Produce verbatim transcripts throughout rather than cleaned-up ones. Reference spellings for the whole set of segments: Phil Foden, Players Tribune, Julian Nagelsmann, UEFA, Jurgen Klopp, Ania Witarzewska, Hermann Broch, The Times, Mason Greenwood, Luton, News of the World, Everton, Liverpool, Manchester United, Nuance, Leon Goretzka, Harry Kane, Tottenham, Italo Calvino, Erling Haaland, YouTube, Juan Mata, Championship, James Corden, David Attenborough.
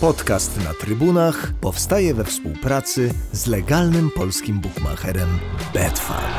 Podcast Na Trybunach powstaje we współpracy z legalnym polskim bukmacherem Betfarn.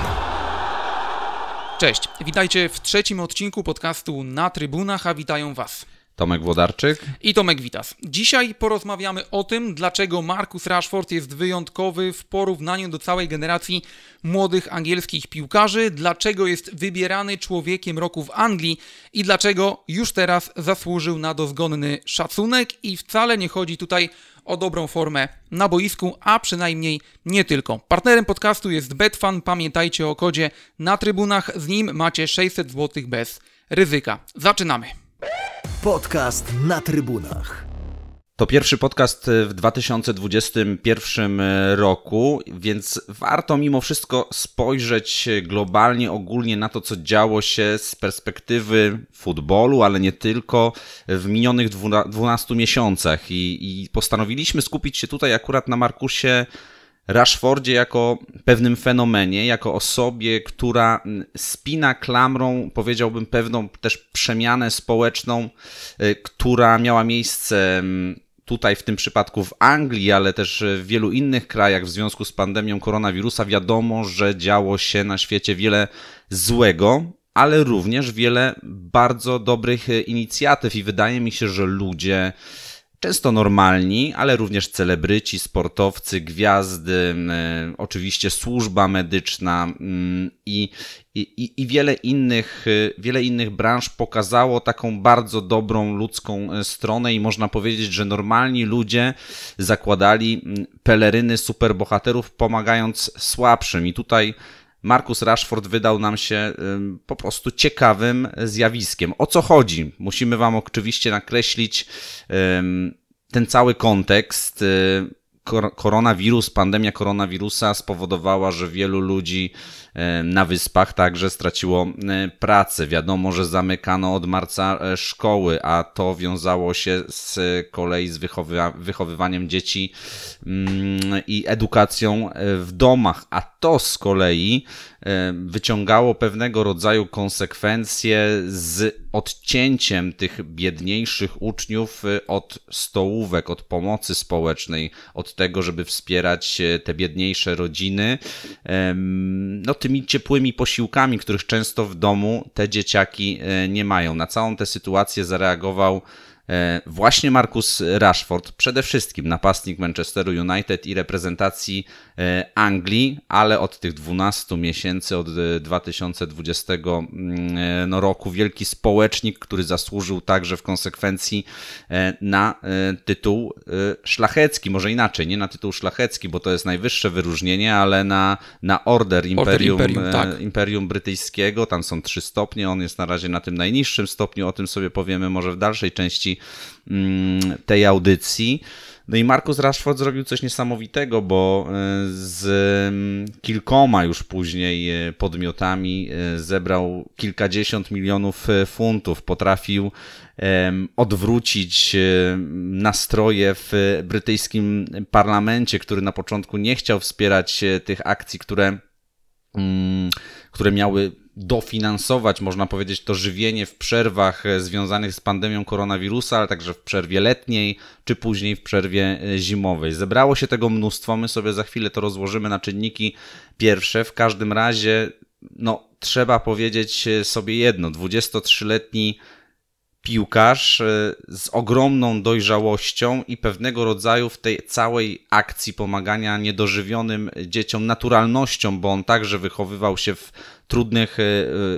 Cześć, witajcie w trzecim odcinku podcastu Na Trybunach, a witają Was Tomek Włodarczyk i Tomek Witas. Dzisiaj porozmawiamy o tym, dlaczego Marcus Rashford jest wyjątkowy w porównaniu do całej generacji młodych angielskich piłkarzy, dlaczego jest wybierany człowiekiem roku w Anglii i dlaczego już teraz zasłużył na dozgonny szacunek i wcale nie chodzi tutaj o dobrą formę na boisku, a przynajmniej nie tylko. Partnerem podcastu jest Betfarn. Pamiętajcie o kodzie Na Trybunach. Z nim macie sześćset złotych bez ryzyka. Zaczynamy. Podcast Na Trybunach. To pierwszy podcast w dwa tysiące dwudziestym pierwszym roku, więc warto mimo wszystko spojrzeć globalnie, ogólnie na to, co działo się z perspektywy futbolu, ale nie tylko, w minionych dwunastu miesiącach. I, i postanowiliśmy skupić się tutaj akurat na Marcusie Rashfordzie jako pewnym fenomenie, jako osobie, która spina klamrą, powiedziałbym, pewną też przemianę społeczną, która miała miejsce tutaj w tym przypadku w Anglii, ale też w wielu innych krajach w związku z pandemią koronawirusa. Wiadomo, że działo się na świecie wiele złego, ale również wiele bardzo dobrych inicjatyw i wydaje mi się, że ludzie często normalni, ale również celebryci, sportowcy, gwiazdy, y, oczywiście służba medyczna i y, y, y, y wiele innych, y, wiele innych branż pokazało taką bardzo dobrą ludzką stronę i można powiedzieć, że normalni ludzie zakładali peleryny superbohaterów, pomagając słabszym. I tutaj Marcus Rashford wydał nam się po prostu ciekawym zjawiskiem. O co chodzi? Musimy Wam oczywiście nakreślić ten cały kontekst. Koronawirus, pandemia koronawirusa spowodowała, że wielu ludzi na Wyspach także straciło pracę. Wiadomo, że zamykano od marca szkoły, a to wiązało się z kolei z wychowywa- wychowywaniem dzieci i edukacją w domach, a to z kolei wyciągało pewnego rodzaju konsekwencje z odcięciem tych biedniejszych uczniów od stołówek, od pomocy społecznej, od tego, żeby wspierać te biedniejsze rodziny, no tymi ciepłymi posiłkami, których często w domu te dzieciaki nie mają. Na całą tę sytuację zareagował właśnie Marcus Rashford, przede wszystkim napastnik Manchesteru United i reprezentacji Anglii, ale od tych dwunastu miesięcy, od dwa tysiące dwudziestego roku wielki społecznik, który zasłużył także w konsekwencji na tytuł szlachecki, może inaczej, nie na tytuł szlachecki, bo to jest najwyższe wyróżnienie, ale na, na order Imperium, Order Imperium, tak. Imperium Brytyjskiego, tam są trzy stopnie, on jest na razie na tym najniższym stopniu, o tym sobie powiemy może w dalszej części tej audycji. No i Marcus Rashford zrobił coś niesamowitego, bo z kilkoma już później podmiotami zebrał kilkadziesiąt milionów funtów. Potrafił odwrócić nastroje w brytyjskim parlamencie, który na początku nie chciał wspierać tych akcji, które, które miały dofinansować, można powiedzieć, to żywienie w przerwach związanych z pandemią koronawirusa, ale także w przerwie letniej, czy później w przerwie zimowej. Zebrało się tego mnóstwo, my sobie za chwilę to rozłożymy na czynniki pierwsze. W każdym razie, no, trzeba powiedzieć sobie jedno, dwudziestotrzyletni piłkarz z ogromną dojrzałością i pewnego rodzaju w tej całej akcji pomagania niedożywionym dzieciom naturalnością, bo on także wychowywał się w trudnych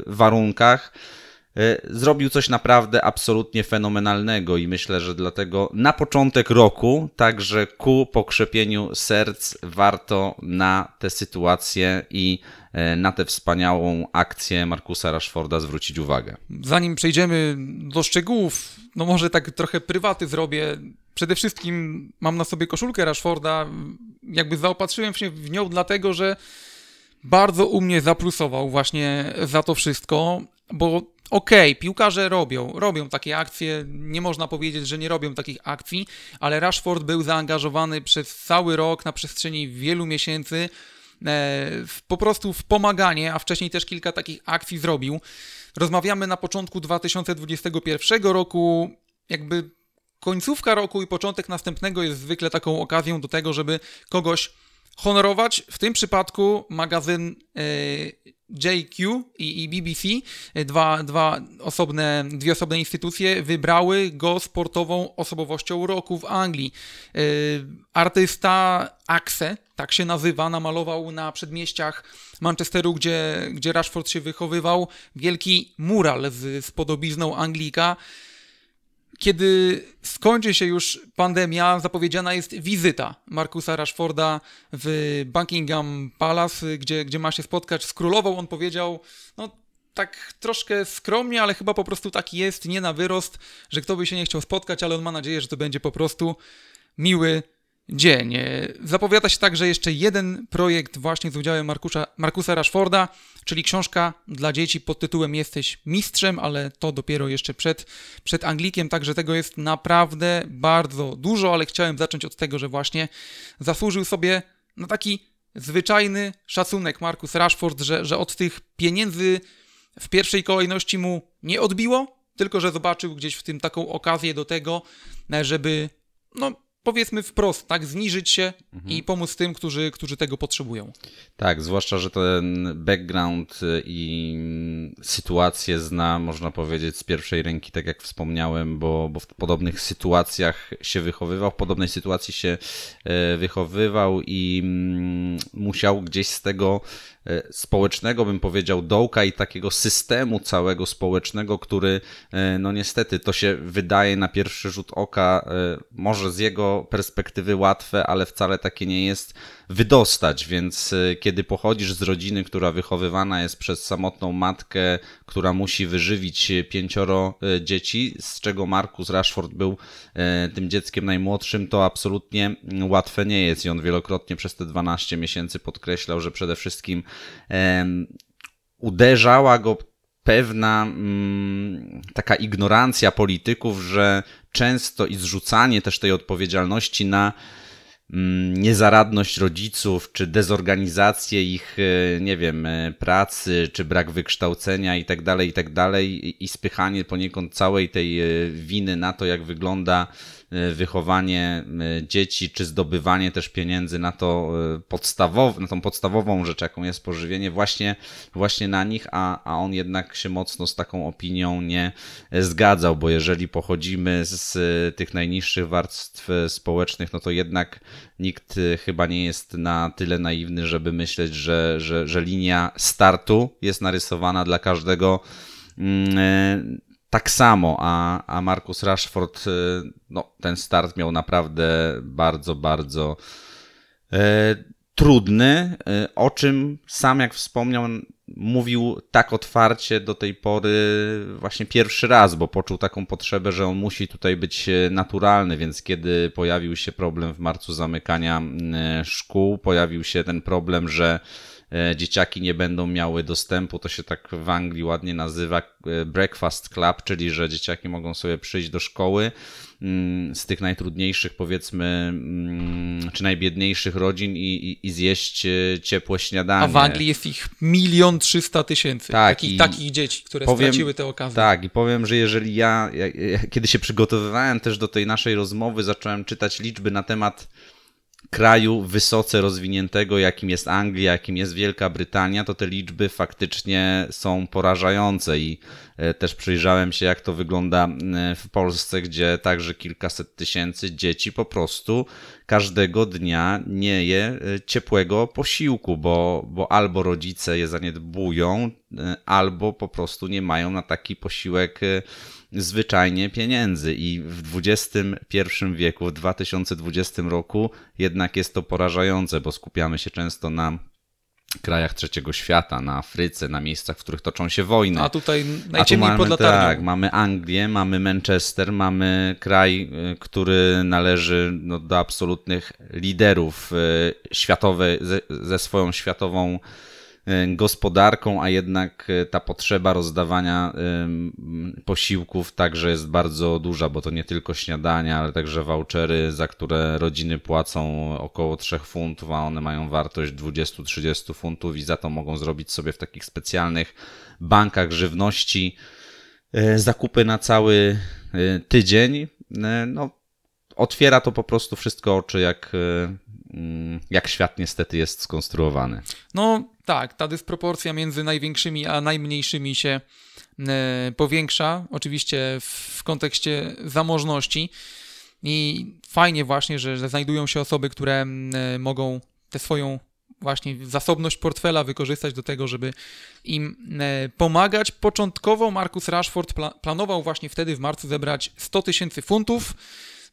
warunkach, zrobił coś naprawdę absolutnie fenomenalnego i myślę, że dlatego na początek roku, także ku pokrzepieniu serc, warto na tę sytuację i na tę wspaniałą akcję Marcusa Rashforda zwrócić uwagę. Zanim przejdziemy do szczegółów, no może tak trochę prywaty zrobię. Przede wszystkim mam na sobie koszulkę Rashforda, jakby zaopatrzyłem się w nią dlatego, że bardzo u mnie zaplusował właśnie za to wszystko, bo okej, okay, piłkarze robią, robią takie akcje, nie można powiedzieć, że nie robią takich akcji, ale Rashford był zaangażowany przez cały rok, na przestrzeni wielu miesięcy, e, po prostu w pomaganie, a wcześniej też kilka takich akcji zrobił. Rozmawiamy na początku dwa tysiące dwudziestego pierwszego roku, jakby Końcówka roku i początek następnego jest zwykle taką okazją do tego, żeby kogoś honorować. W tym przypadku magazyn J Q i B B C, dwa, dwa osobne, dwie osobne instytucje, wybrały go sportową osobowością roku w Anglii. Artysta Axe, tak się nazywa, namalował na przedmieściach Manchesteru, gdzie, gdzie Rashford się wychowywał, wielki mural z, z podobizną Anglika. Kiedy skończy się już pandemia, zapowiedziana jest wizyta Marcusa Rashforda w Buckingham Palace, gdzie, gdzie ma się spotkać z królową. On powiedział, no tak troszkę skromnie, ale chyba po prostu taki jest, nie na wyrost, że kto by się nie chciał spotkać, ale on ma nadzieję, że to będzie po prostu miły dzień. Zapowiada się także jeszcze jeden projekt właśnie z udziałem Marcusa, Marcusa Rashforda, czyli książka dla dzieci pod tytułem Jesteś mistrzem, ale to dopiero jeszcze przed, przed Anglikiem, także tego jest naprawdę bardzo dużo, ale chciałem zacząć od tego, że właśnie zasłużył sobie na taki zwyczajny szacunek Marcus Rashford, że, że od tych pieniędzy w pierwszej kolejności mu nie odbiło, tylko że zobaczył gdzieś w tym taką okazję do tego, żeby no powiedzmy wprost, tak, zniżyć się mhm. i pomóc tym, którzy, którzy tego potrzebują. Tak, zwłaszcza, że ten background i sytuację zna, można powiedzieć, z pierwszej ręki, tak jak wspomniałem, bo, bo w podobnych sytuacjach się wychowywał, w podobnej sytuacji się wychowywał i musiał gdzieś z tego społecznego, bym powiedział, dołka i takiego systemu całego społecznego, który, no niestety, to się wydaje na pierwszy rzut oka, może z jego perspektywy łatwe, ale wcale takie nie jest, wydostać, więc kiedy pochodzisz z rodziny, która wychowywana jest przez samotną matkę, która musi wyżywić pięcioro dzieci, z czego Marcus Rashford był tym dzieckiem najmłodszym, to absolutnie łatwe nie jest i on wielokrotnie przez te dwanaście miesięcy podkreślał, że przede wszystkim uderzała go pewna taka ignorancja polityków, że często i zrzucanie też tej odpowiedzialności na niezaradność rodziców, czy dezorganizację ich, nie wiem, pracy, czy brak wykształcenia i tak dalej, i tak dalej i spychanie poniekąd całej tej winy na to, jak wygląda wychowanie dzieci, czy zdobywanie też pieniędzy na to podstawowe, na tą podstawową rzecz, jaką jest pożywienie, właśnie, właśnie na nich, a, a on jednak się mocno z taką opinią nie zgadzał, bo jeżeli pochodzimy z tych najniższych warstw społecznych, no to jednak nikt chyba nie jest na tyle naiwny, żeby myśleć, że, że, że linia startu jest narysowana dla każdego mm, tak samo, a, a Marcus Rashford, no, ten start miał naprawdę bardzo, bardzo e, trudny, o czym sam, jak wspomniał, mówił tak otwarcie do tej pory właśnie pierwszy raz, bo poczuł taką potrzebę, że on musi tutaj być naturalny, więc kiedy pojawił się problem w marcu zamykania szkół, pojawił się ten problem, że dzieciaki nie będą miały dostępu, to się tak w Anglii ładnie nazywa Breakfast Club, czyli że dzieciaki mogą sobie przyjść do szkoły z tych najtrudniejszych, powiedzmy, czy najbiedniejszych rodzin i, i, i zjeść ciepłe śniadanie. A w Anglii jest ich milion trzysta tysięcy tak, takich, takich dzieci, które powiem, straciły te okazje. Tak, i powiem, że jeżeli ja, kiedy się przygotowywałem też do tej naszej rozmowy, zacząłem czytać liczby na temat kraju wysoce rozwiniętego, jakim jest Anglia, jakim jest Wielka Brytania, to te liczby faktycznie są porażające i też przyjrzałem się, jak to wygląda w Polsce, gdzie także kilkaset tysięcy dzieci po prostu każdego dnia nie je ciepłego posiłku, bo, bo albo rodzice je zaniedbują, albo po prostu nie mają na taki posiłek zwyczajnie pieniędzy i w dwudziestym pierwszym wieku, w dwa tysiące dwudziestym roku jednak jest to porażające, bo skupiamy się często na krajach trzeciego świata, na Afryce, na miejscach, w których toczą się wojny. A tutaj najciemniej pod latarnią. Tak, mamy Anglię, mamy Manchester, mamy kraj, który należy no, do absolutnych liderów światowej, ze, ze swoją światową gospodarką, a jednak ta potrzeba rozdawania posiłków także jest bardzo duża, bo to nie tylko śniadania, ale także vouchery, za które rodziny płacą około trzech funtów, a one mają wartość dwudziestu do trzydziestu funtów i za to mogą zrobić sobie w takich specjalnych bankach żywności zakupy na cały tydzień. no, otwiera to po prostu wszystko oczy, jak, jak świat niestety jest skonstruowany. No tak, ta dysproporcja między największymi a najmniejszymi się powiększa, oczywiście w kontekście zamożności. I fajnie właśnie, że znajdują się osoby, które mogą tę swoją właśnie zasobność portfela wykorzystać do tego, żeby im pomagać. Początkowo Marcus Rashford pla- planował właśnie wtedy w marcu zebrać sto tysięcy funtów.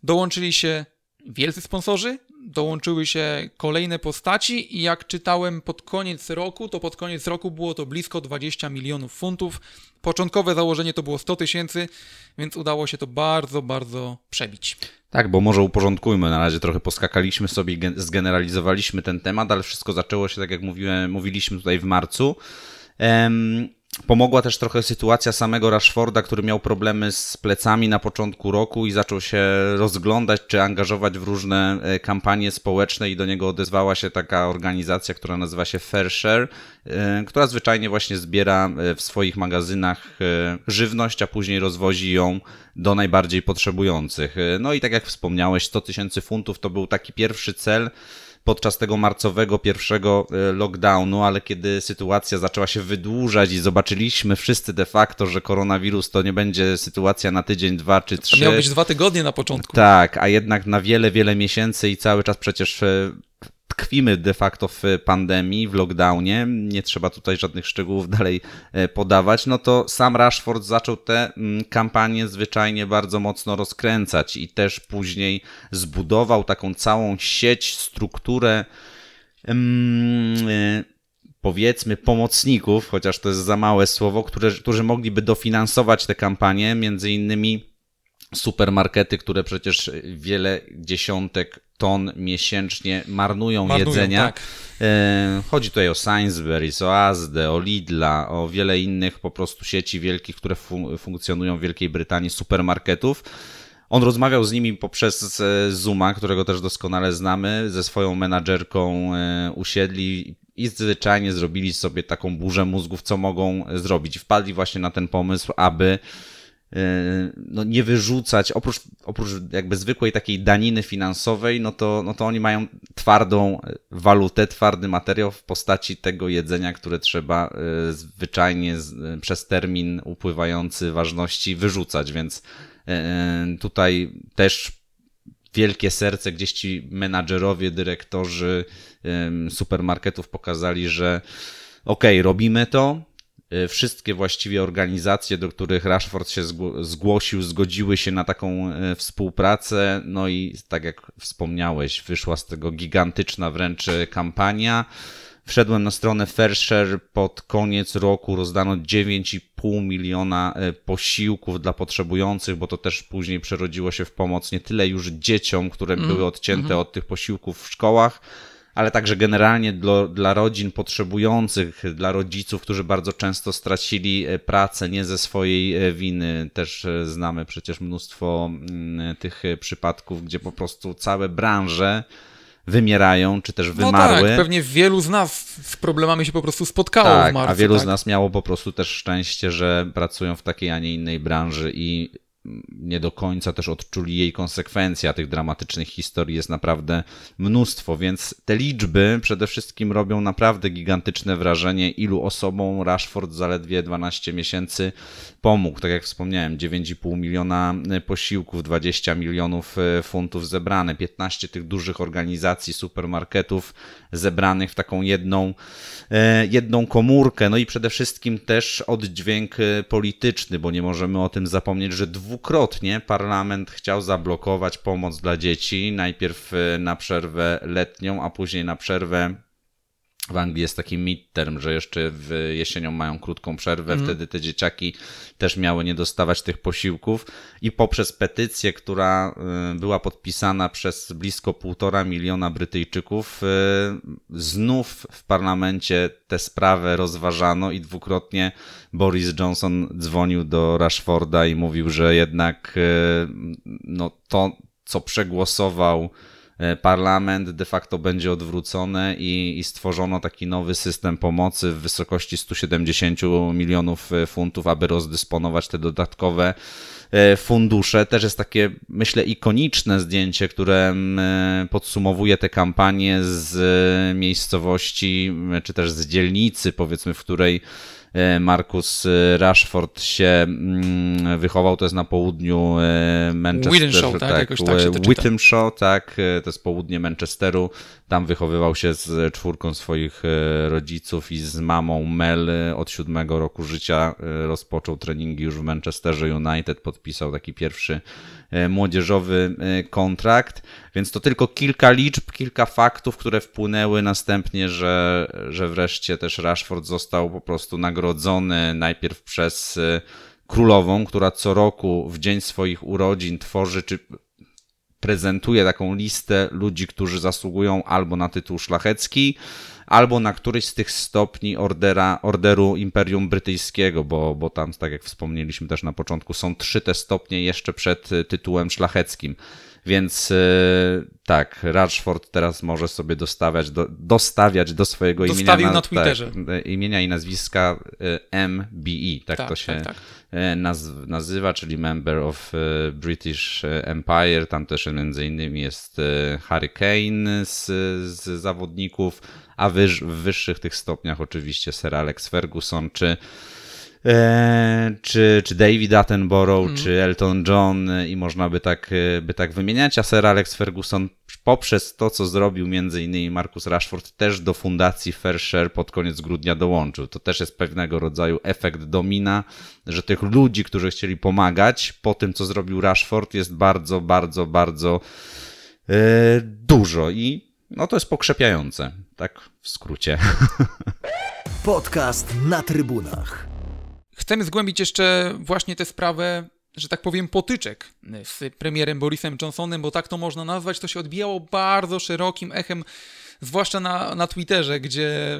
Dołączyli się wielcy sponsorzy, dołączyły się kolejne postaci i jak czytałem pod koniec roku, to pod koniec roku było to blisko dwadzieścia milionów funtów. Początkowe założenie to było sto tysięcy, więc udało się to bardzo, bardzo przebić. Tak, bo może uporządkujmy, na razie trochę poskakaliśmy sobie, zgeneralizowaliśmy ten temat, ale wszystko zaczęło się, tak jak mówiłem, mówiliśmy tutaj w marcu. Um... Pomogła też trochę sytuacja samego Rashforda, który miał problemy z plecami na początku roku i zaczął się rozglądać czy angażować w różne kampanie społeczne i do niego odezwała się taka organizacja, która nazywa się Fair Share, która zwyczajnie właśnie zbiera w swoich magazynach żywność, a później rozwozi ją do najbardziej potrzebujących. No i tak jak wspomniałeś, sto tysięcy funtów to był taki pierwszy cel podczas tego marcowego pierwszego lockdownu, ale kiedy sytuacja zaczęła się wydłużać i zobaczyliśmy wszyscy de facto, że koronawirus to nie będzie sytuacja na tydzień, dwa czy trzy. To miało być dwa tygodnie na początku. Tak, a jednak na wiele, wiele miesięcy i cały czas przecież tkwimy de facto w pandemii, w lockdownie, nie trzeba tutaj żadnych szczegółów dalej podawać, no to sam Rashford zaczął tę kampanię zwyczajnie bardzo mocno rozkręcać i też później zbudował taką całą sieć, strukturę hmm, powiedzmy pomocników, chociaż to jest za małe słowo, które, którzy mogliby dofinansować tę kampanię, między innymi supermarkety, które przecież wiele dziesiątek ton miesięcznie marnują, marnują jedzenia. Tak. Chodzi tutaj o Sainsbury's, o Asdę, o Lidla, o wiele innych po prostu sieci wielkich, które fun- funkcjonują w Wielkiej Brytanii, supermarketów. On rozmawiał z nimi poprzez Zooma, którego też doskonale znamy, ze swoją menadżerką usiedli i zwyczajnie zrobili sobie taką burzę mózgów, co mogą zrobić. Wpadli właśnie na ten pomysł, aby no nie wyrzucać, oprócz, oprócz jakby zwykłej takiej daniny finansowej, no to, no to oni mają twardą walutę, twardy materiał w postaci tego jedzenia, które trzeba zwyczajnie przez termin upływający ważności wyrzucać, więc tutaj też wielkie serce, gdzieś ci menadżerowie, dyrektorzy supermarketów pokazali, że okej, robimy to. Wszystkie właściwie organizacje, do których Rashford się zgłosił, zgodziły się na taką współpracę. No i tak jak wspomniałeś, wyszła z tego gigantyczna wręcz kampania. Wszedłem na stronę Fairshare, pod koniec roku rozdano dziewięć i pół miliona posiłków dla potrzebujących, bo to też później przerodziło się w pomoc nie tyle już dzieciom, które mm. były odcięte mm-hmm. od tych posiłków w szkołach, ale także generalnie dla, dla rodzin potrzebujących, dla rodziców, którzy bardzo często stracili pracę, nie ze swojej winy. Też znamy przecież mnóstwo tych przypadków, gdzie po prostu całe branże wymierają, czy też wymarły. No tak, pewnie wielu z nas z problemami się po prostu spotkało tak, w marcu. A wielu tak? z nas miało po prostu też szczęście, że pracują w takiej, a nie innej branży i nie do końca też odczuli jej konsekwencje, a tych dramatycznych historii jest naprawdę mnóstwo, więc te liczby przede wszystkim robią naprawdę gigantyczne wrażenie, ilu osobom Rashford zaledwie dwanaście miesięcy pomógł. Tak jak wspomniałem, dziewięć i pół miliona posiłków, dwadzieścia milionów funtów zebrane, piętnaście tych dużych organizacji, supermarketów zebranych w taką jedną, jedną komórkę, no i przede wszystkim też oddźwięk polityczny, bo nie możemy o tym zapomnieć, że dwóch Dwukrotnie parlament chciał zablokować pomoc dla dzieci, najpierw na przerwę letnią, a później na przerwę, w Anglii jest taki midterm, że jeszcze w jesienią mają krótką przerwę, mm. wtedy te dzieciaki też miały nie dostawać tych posiłków i poprzez petycję, która była podpisana przez blisko półtora miliona Brytyjczyków, znów w parlamencie tę sprawę rozważano i dwukrotnie Boris Johnson dzwonił do Rashforda i mówił, że jednak no, to, co przegłosował parlament de facto będzie odwrócony i, i stworzono taki nowy system pomocy w wysokości stu siedemdziesięciu milionów funtów, aby rozdysponować te dodatkowe fundusze. Też jest takie, myślę, ikoniczne zdjęcie, które podsumowuje tę kampanię z miejscowości, czy też z dzielnicy, powiedzmy, w której Marcus Rashford się wychował, to jest na południu Manchesteru. Wythenshawe, tak, tak, jakoś tak się to Wythenshawe, tak, to jest południe Manchesteru. Tam wychowywał się z czwórką swoich rodziców i z mamą Mel. Od siódmego roku życia rozpoczął treningi już w Manchesterze United, podpisał taki pierwszy młodzieżowy kontrakt, więc to tylko kilka liczb, kilka faktów, które wpłynęły następnie, że, że wreszcie też Rashford został po prostu nagrodzony najpierw przez królową, która co roku w dzień swoich urodzin tworzy czy prezentuje taką listę ludzi, którzy zasługują albo na tytuł szlachecki, albo na któryś z tych stopni ordera, orderu Imperium Brytyjskiego, bo, bo tam, tak jak wspomnieliśmy też na początku, są trzy te stopnie jeszcze przed tytułem szlacheckim. Więc tak, Rashford teraz może sobie dostawiać do, dostawiać do swojego Dostawił imienia, na, na Twitterze. Tak, imienia i nazwiska M B E, tak, tak to się tak, tak. Naz- nazywa, czyli Member of British Empire. Tam też między innymi jest Harry Kane z, z zawodników, a wyż, w wyższych tych stopniach oczywiście Sir Alex Ferguson, czy Eee, czy, czy David Attenborough, hmm. czy Elton John i można by tak, by tak wymieniać, a Sir Alex Ferguson poprzez to, co zrobił między innymi Marcus Rashford, też do fundacji Fair Share pod koniec grudnia dołączył. To też jest pewnego rodzaju efekt domina, że tych ludzi, którzy chcieli pomagać po tym, co zrobił Rashford, jest bardzo, bardzo, bardzo eee, dużo i no to jest pokrzepiające, tak w skrócie. Podcast na trybunach. Chcemy zgłębić jeszcze właśnie tę sprawę, że tak powiem, potyczek z premierem Borisem Johnsonem, bo tak to można nazwać. To się odbijało bardzo szerokim echem, zwłaszcza na, na Twitterze, gdzie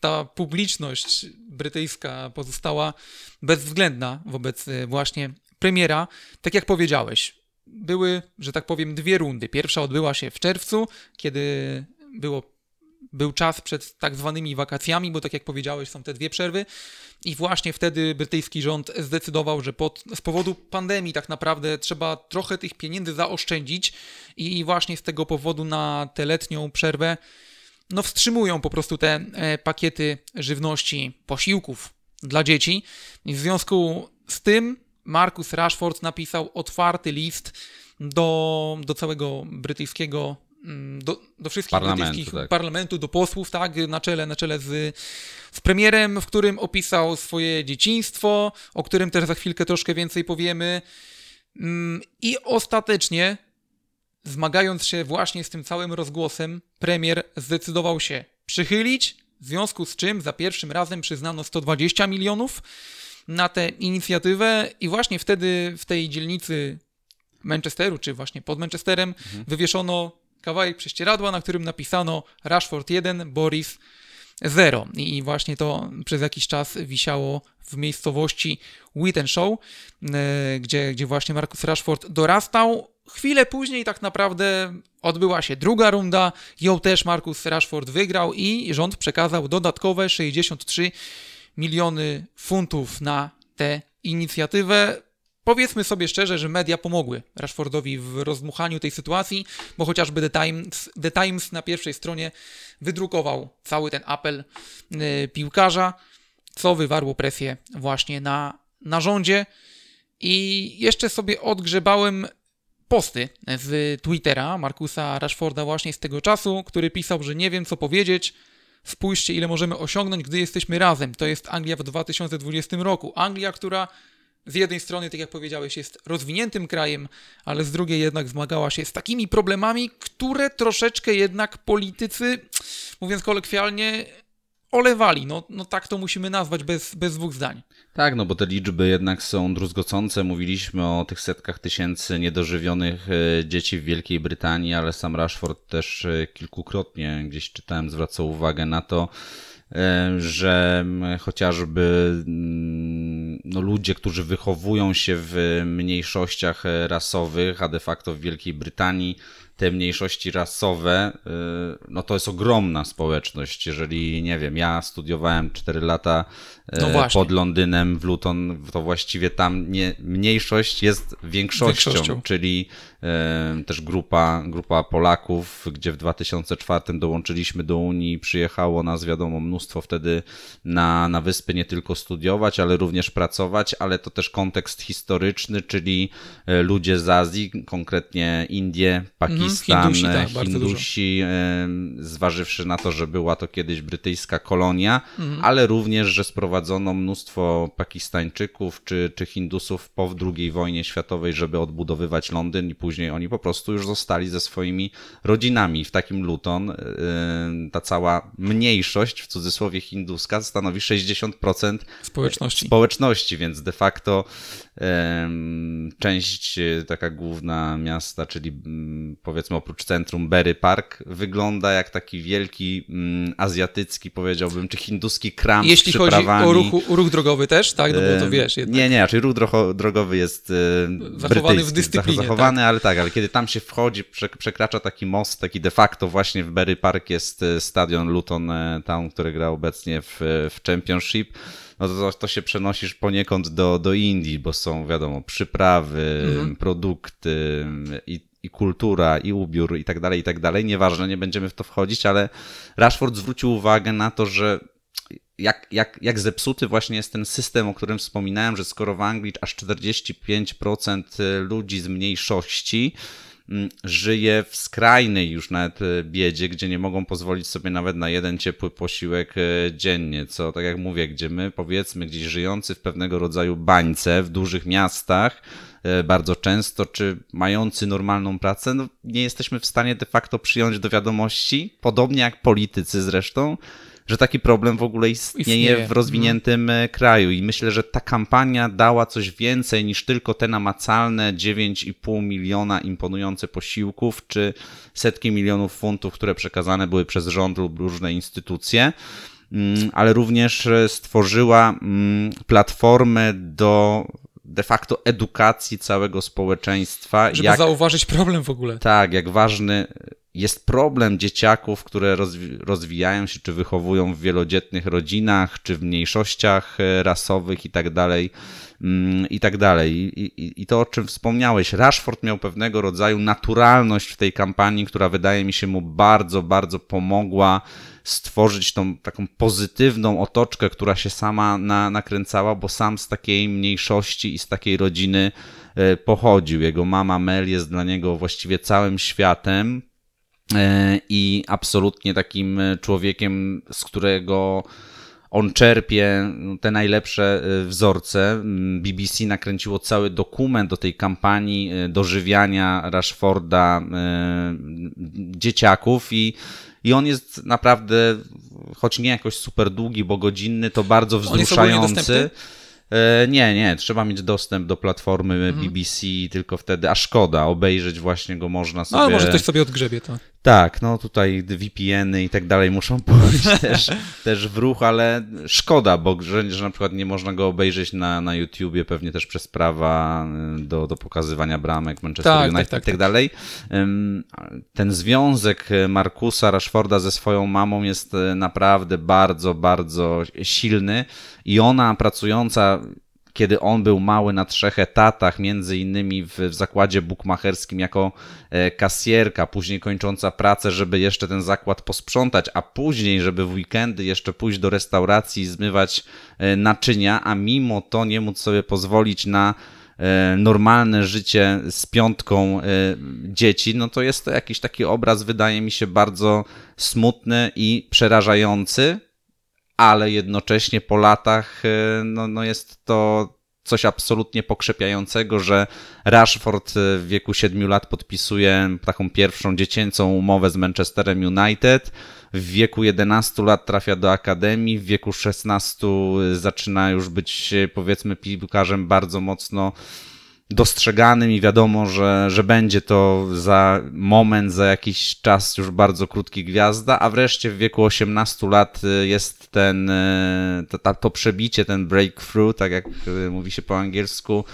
ta publiczność brytyjska pozostała bezwzględna wobec właśnie premiera. Tak jak powiedziałeś, były, że tak powiem, dwie rundy. Pierwsza odbyła się w czerwcu, kiedy było Był czas przed tak zwanymi wakacjami, bo tak jak powiedziałeś, są te dwie przerwy i właśnie wtedy brytyjski rząd zdecydował, że pod, z powodu pandemii tak naprawdę trzeba trochę tych pieniędzy zaoszczędzić i, i właśnie z tego powodu na tę letnią przerwę no wstrzymują po prostu te e, pakiety żywności, posiłków dla dzieci. I w związku z tym Marcus Rashford napisał otwarty list do, do całego brytyjskiego Do, do wszystkich parlamentu, brytyjskich tak. parlamentu, do posłów, tak, na czele, na czele z, z premierem, w którym opisał swoje dzieciństwo, o którym też za chwilkę troszkę więcej powiemy. I ostatecznie, zmagając się właśnie z tym całym rozgłosem, premier zdecydował się przychylić, w związku z czym za pierwszym razem przyznano sto dwadzieścia milionów na tę inicjatywę i właśnie wtedy w tej dzielnicy Manchesteru, czy właśnie pod Manchesterem, mhm. wywieszono kawałek prześcieradła, na którym napisano Rashford jeden, Boris zero. I właśnie to przez jakiś czas wisiało w miejscowości Wythenshawe, gdzie, gdzie właśnie Marcus Rashford dorastał. Chwilę później tak naprawdę odbyła się druga runda, ją też Marcus Rashford wygrał i rząd przekazał dodatkowe sześćdziesiąt trzy miliony funtów na tę inicjatywę. Powiedzmy sobie szczerze, że media pomogły Rashfordowi w rozmuchaniu tej sytuacji, bo chociażby The Times, The Times na pierwszej stronie wydrukował cały ten apel y, piłkarza, co wywarło presję właśnie na, na rządzie. I jeszcze sobie odgrzebałem posty z Twittera Marcusa Rashforda właśnie z tego czasu, który pisał, że nie wiem co powiedzieć, spójrzcie ile możemy osiągnąć, gdy jesteśmy razem. To jest Anglia w dwa tysiące dwudziestym roku. Anglia, która z jednej strony, tak jak powiedziałeś, jest rozwiniętym krajem, ale z drugiej jednak zmagała się z takimi problemami, które troszeczkę jednak politycy, mówiąc kolokwialnie, olewali. No, no tak to musimy nazwać, bez, bez dwóch zdań. Tak, no bo te liczby jednak są druzgocące. Mówiliśmy o tych setkach tysięcy niedożywionych dzieci w Wielkiej Brytanii, ale sam Rashford też kilkukrotnie, gdzieś czytałem, zwracał uwagę na to, że chociażby no, ludzie, którzy wychowują się w mniejszościach rasowych, a de facto w Wielkiej Brytanii te mniejszości rasowe, no to jest ogromna społeczność. Jeżeli, nie wiem, ja studiowałem cztery lata no pod Londynem w Luton, to właściwie tam nie, mniejszość jest większością, większością. Czyli e, też grupa, grupa Polaków, gdzie w dwa tysiące czwartym dołączyliśmy do Unii, przyjechało nas, wiadomo, mnóstwo wtedy na, na wyspy nie tylko studiować, ale również pracować, ale to też kontekst historyczny, czyli ludzie z Azji, konkretnie Indie, Pakistan, Hindusi, tak, Hindusi zważywszy na to, że była to kiedyś brytyjska kolonia, mhm. ale również, że sprowadzono mnóstwo Pakistańczyków czy, czy Hindusów po drugiej wojnie światowej, żeby odbudowywać Londyn i później oni po prostu już zostali ze swoimi rodzinami. W takim Luton ta cała mniejszość, w cudzysłowie hinduska, stanowi sześćdziesiąt procent społeczności, społeczności więc de facto część taka główna miasta, czyli powiedzmy oprócz centrum Berry Park, wygląda jak taki wielki azjatycki, powiedziałbym, czy hinduski kram z przyprawami. Jeśli chodzi o ruch, ruch drogowy też, tak? No bo to wiesz jednak. Nie, nie, czyli ruch drogowy jest zachowany w dyscyplinie. Zachowany, tak? ale tak, ale kiedy tam się wchodzi, przekracza taki most, taki de facto właśnie w Berry Park jest stadion Luton Town, który gra obecnie w, w Championship. No to, to się przenosisz poniekąd do, do Indii, bo są, wiadomo, przyprawy, mhm. produkty i, i kultura, i ubiór, i tak dalej, i tak dalej. Nieważne, nie będziemy w to wchodzić, ale Rashford zwrócił uwagę na to, że jak, jak, jak zepsuty właśnie jest ten system, o którym wspominałem, że skoro w Anglii aż czterdzieści pięć procent ludzi z mniejszości żyje w skrajnej już nawet biedzie, gdzie nie mogą pozwolić sobie nawet na jeden ciepły posiłek dziennie, co tak jak mówię, gdzie my powiedzmy gdzieś żyjący w pewnego rodzaju bańce w dużych miastach bardzo często, czy mający normalną pracę, no nie jesteśmy w stanie de facto przyjąć do wiadomości, podobnie jak politycy zresztą, że taki problem w ogóle istnieje, istnieje. w rozwiniętym hmm. kraju i myślę, że ta kampania dała coś więcej niż tylko te namacalne dziewięć i pół miliona imponujących posiłków czy setki milionów funtów, które przekazane były przez rząd lub różne instytucje, ale również stworzyła platformę do de facto edukacji całego społeczeństwa. Żeby jak, zauważyć problem w ogóle. Tak, jak ważny jest problem dzieciaków, które rozwijają się czy wychowują w wielodzietnych rodzinach, czy w mniejszościach rasowych i tak dalej, i tak dalej. I, i, i to, o czym wspomniałeś, Rashford miał pewnego rodzaju naturalność w tej kampanii, która wydaje mi się mu bardzo, bardzo pomogła stworzyć tą taką pozytywną otoczkę, która się sama na, nakręcała, bo sam z takiej mniejszości i z takiej rodziny pochodził. Jego mama Mel jest dla niego właściwie całym światem i absolutnie takim człowiekiem, z którego on czerpie te najlepsze wzorce. B B C nakręciło cały dokument do tej kampanii dożywiania Rashforda dzieciaków i I on jest naprawdę, choć nie jakoś super długi, bo godzinny, to bardzo wzruszający. Nie, nie, trzeba mieć dostęp do platformy mhm. B B C tylko wtedy, a szkoda, obejrzeć właśnie go można sobie. No, ale może ktoś sobie odgrzebie to. Tak, no tutaj V P N-y i tak dalej muszą pójść też, też w ruch, ale szkoda, bo że, że na przykład nie można go obejrzeć na, na YouTubie, pewnie też przez prawa do, do pokazywania bramek Manchester tak, United tak, tak, i tak dalej. Ten związek Marcusa Rashforda ze swoją mamą jest naprawdę bardzo, bardzo silny i ona pracująca, kiedy on był mały na trzech etatach, między innymi w, w zakładzie bukmacherskim jako kasjerka, później kończąca pracę, żeby jeszcze ten zakład posprzątać, a później, żeby w weekendy jeszcze pójść do restauracji i zmywać naczynia, a mimo to nie móc sobie pozwolić na normalne życie z piątką dzieci, no to jest to jakiś taki obraz, wydaje mi się, bardzo smutny i przerażający, ale jednocześnie po latach no, no jest to coś absolutnie pokrzepiającego, że Rashford w wieku siedmiu lat podpisuje taką pierwszą dziecięcą umowę z Manchesterem United, w wieku jedenastu lat trafia do akademii, w wieku szesnastu zaczyna już być, powiedzmy, piłkarzem bardzo mocno dostrzeganym i wiadomo, że, że będzie to za moment, za jakiś czas już bardzo krótki gwiazda, a wreszcie w wieku osiemnastu lat jest ten, to, to przebicie, ten breakthrough, tak jak mówi się po angielsku,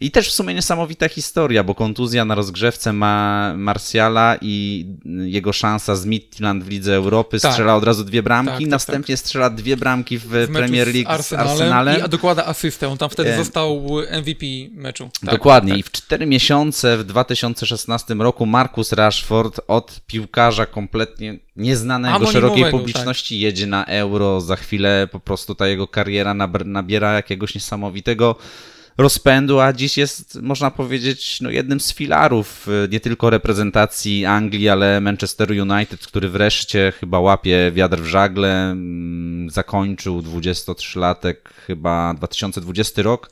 I też w sumie niesamowita historia, bo kontuzja na rozgrzewce ma Martiala i jego szansa z Midtjylland w Lidze Europy, tak, strzela od razu dwie bramki, tak, tak, następnie tak. strzela dwie bramki w, w Premier League z Arsenalem, z Arsenalem i dokłada asystę, on tam wtedy został M V P meczu. Tak, dokładnie tak. I w cztery miesiące w dwa tysiące szesnastym roku Marcus Rashford od piłkarza kompletnie nieznanego szerokiej publiczności tak. jedzie na Euro, za chwilę po prostu ta jego kariera nabiera jakiegoś niesamowitego rozpędu, a dziś jest, można powiedzieć, no jednym z filarów nie tylko reprezentacji Anglii, ale Manchester United, który wreszcie chyba łapie wiatr w żagle, zakończył dwudziestotrzylatek chyba dwa tysiące dwudziesty rok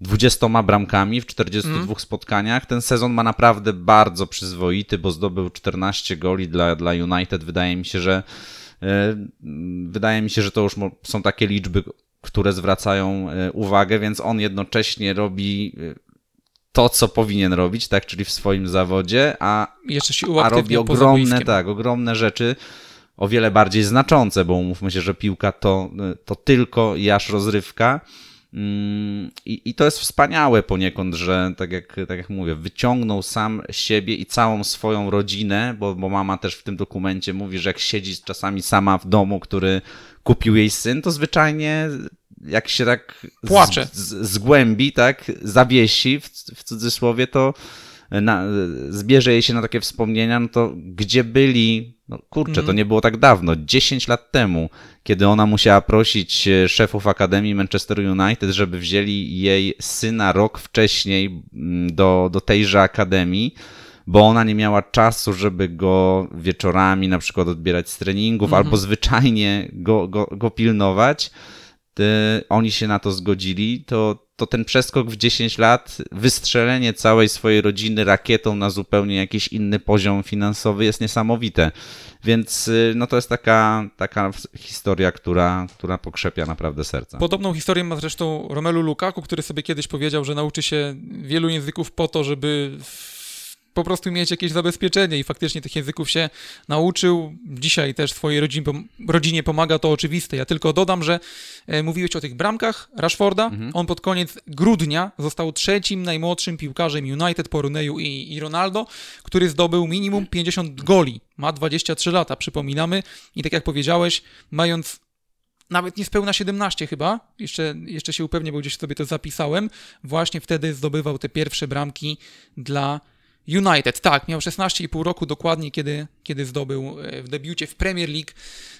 dwudziestoma bramkami w czterdziestu dwóch mm. spotkaniach. Ten sezon ma naprawdę bardzo przyzwoity, bo zdobył czternaście goli dla, dla United. Wydaje mi się, że yy, wydaje mi się, że to już są takie liczby, które zwracają uwagę, więc on jednocześnie robi to, co powinien robić, tak, czyli w swoim zawodzie, a, jeszcze się a robi ogromne, tak, ogromne rzeczy, o wiele bardziej znaczące, bo umówmy się, że piłka to, to tylko i aż rozrywka. I, I to jest wspaniałe poniekąd, że tak jak, tak jak mówię, wyciągnął sam siebie i całą swoją rodzinę, bo, bo mama też w tym dokumencie mówi, że jak siedzi czasami sama w domu, który kupił jej syn, to zwyczajnie jak się tak z, z, zgłębi, tak, zawiesi w, w cudzysłowie, to na, zbierze jej się na takie wspomnienia, no to gdzie byli, no kurczę, mm. to nie było tak dawno, dziesięć lat temu, kiedy ona musiała prosić szefów Akademii Manchester United, żeby wzięli jej syna rok wcześniej do, do tejże Akademii, bo ona nie miała czasu, żeby go wieczorami na przykład odbierać z treningów, mm. albo zwyczajnie go, go, go pilnować. Oni się na to zgodzili, to, to ten przeskok w dziesięć lat, wystrzelenie całej swojej rodziny rakietą na zupełnie jakiś inny poziom finansowy jest niesamowite. Więc no to jest taka, taka historia, która, która pokrzepia naprawdę serca. Podobną historię ma zresztą Romelu Lukaku, który sobie kiedyś powiedział, że nauczy się wielu języków po to, żeby po prostu mieć jakieś zabezpieczenie i faktycznie tych języków się nauczył. Dzisiaj też swojej rodzinie pomaga, to oczywiste. Ja tylko dodam, że mówiłeś o tych bramkach Rashforda. Mhm. On pod koniec grudnia został trzecim najmłodszym piłkarzem United po Rooneyu i, i Ronaldo, który zdobył minimum pięćdziesiąt goli. Ma dwadzieścia trzy lata, przypominamy. I tak jak powiedziałeś, mając nawet niespełna siedemnaście chyba, jeszcze, jeszcze się upewnię, bo gdzieś sobie to zapisałem, właśnie wtedy zdobywał te pierwsze bramki dla United, tak, miał szesnaście i pół roku dokładnie, kiedy, kiedy zdobył w debiucie w Premier League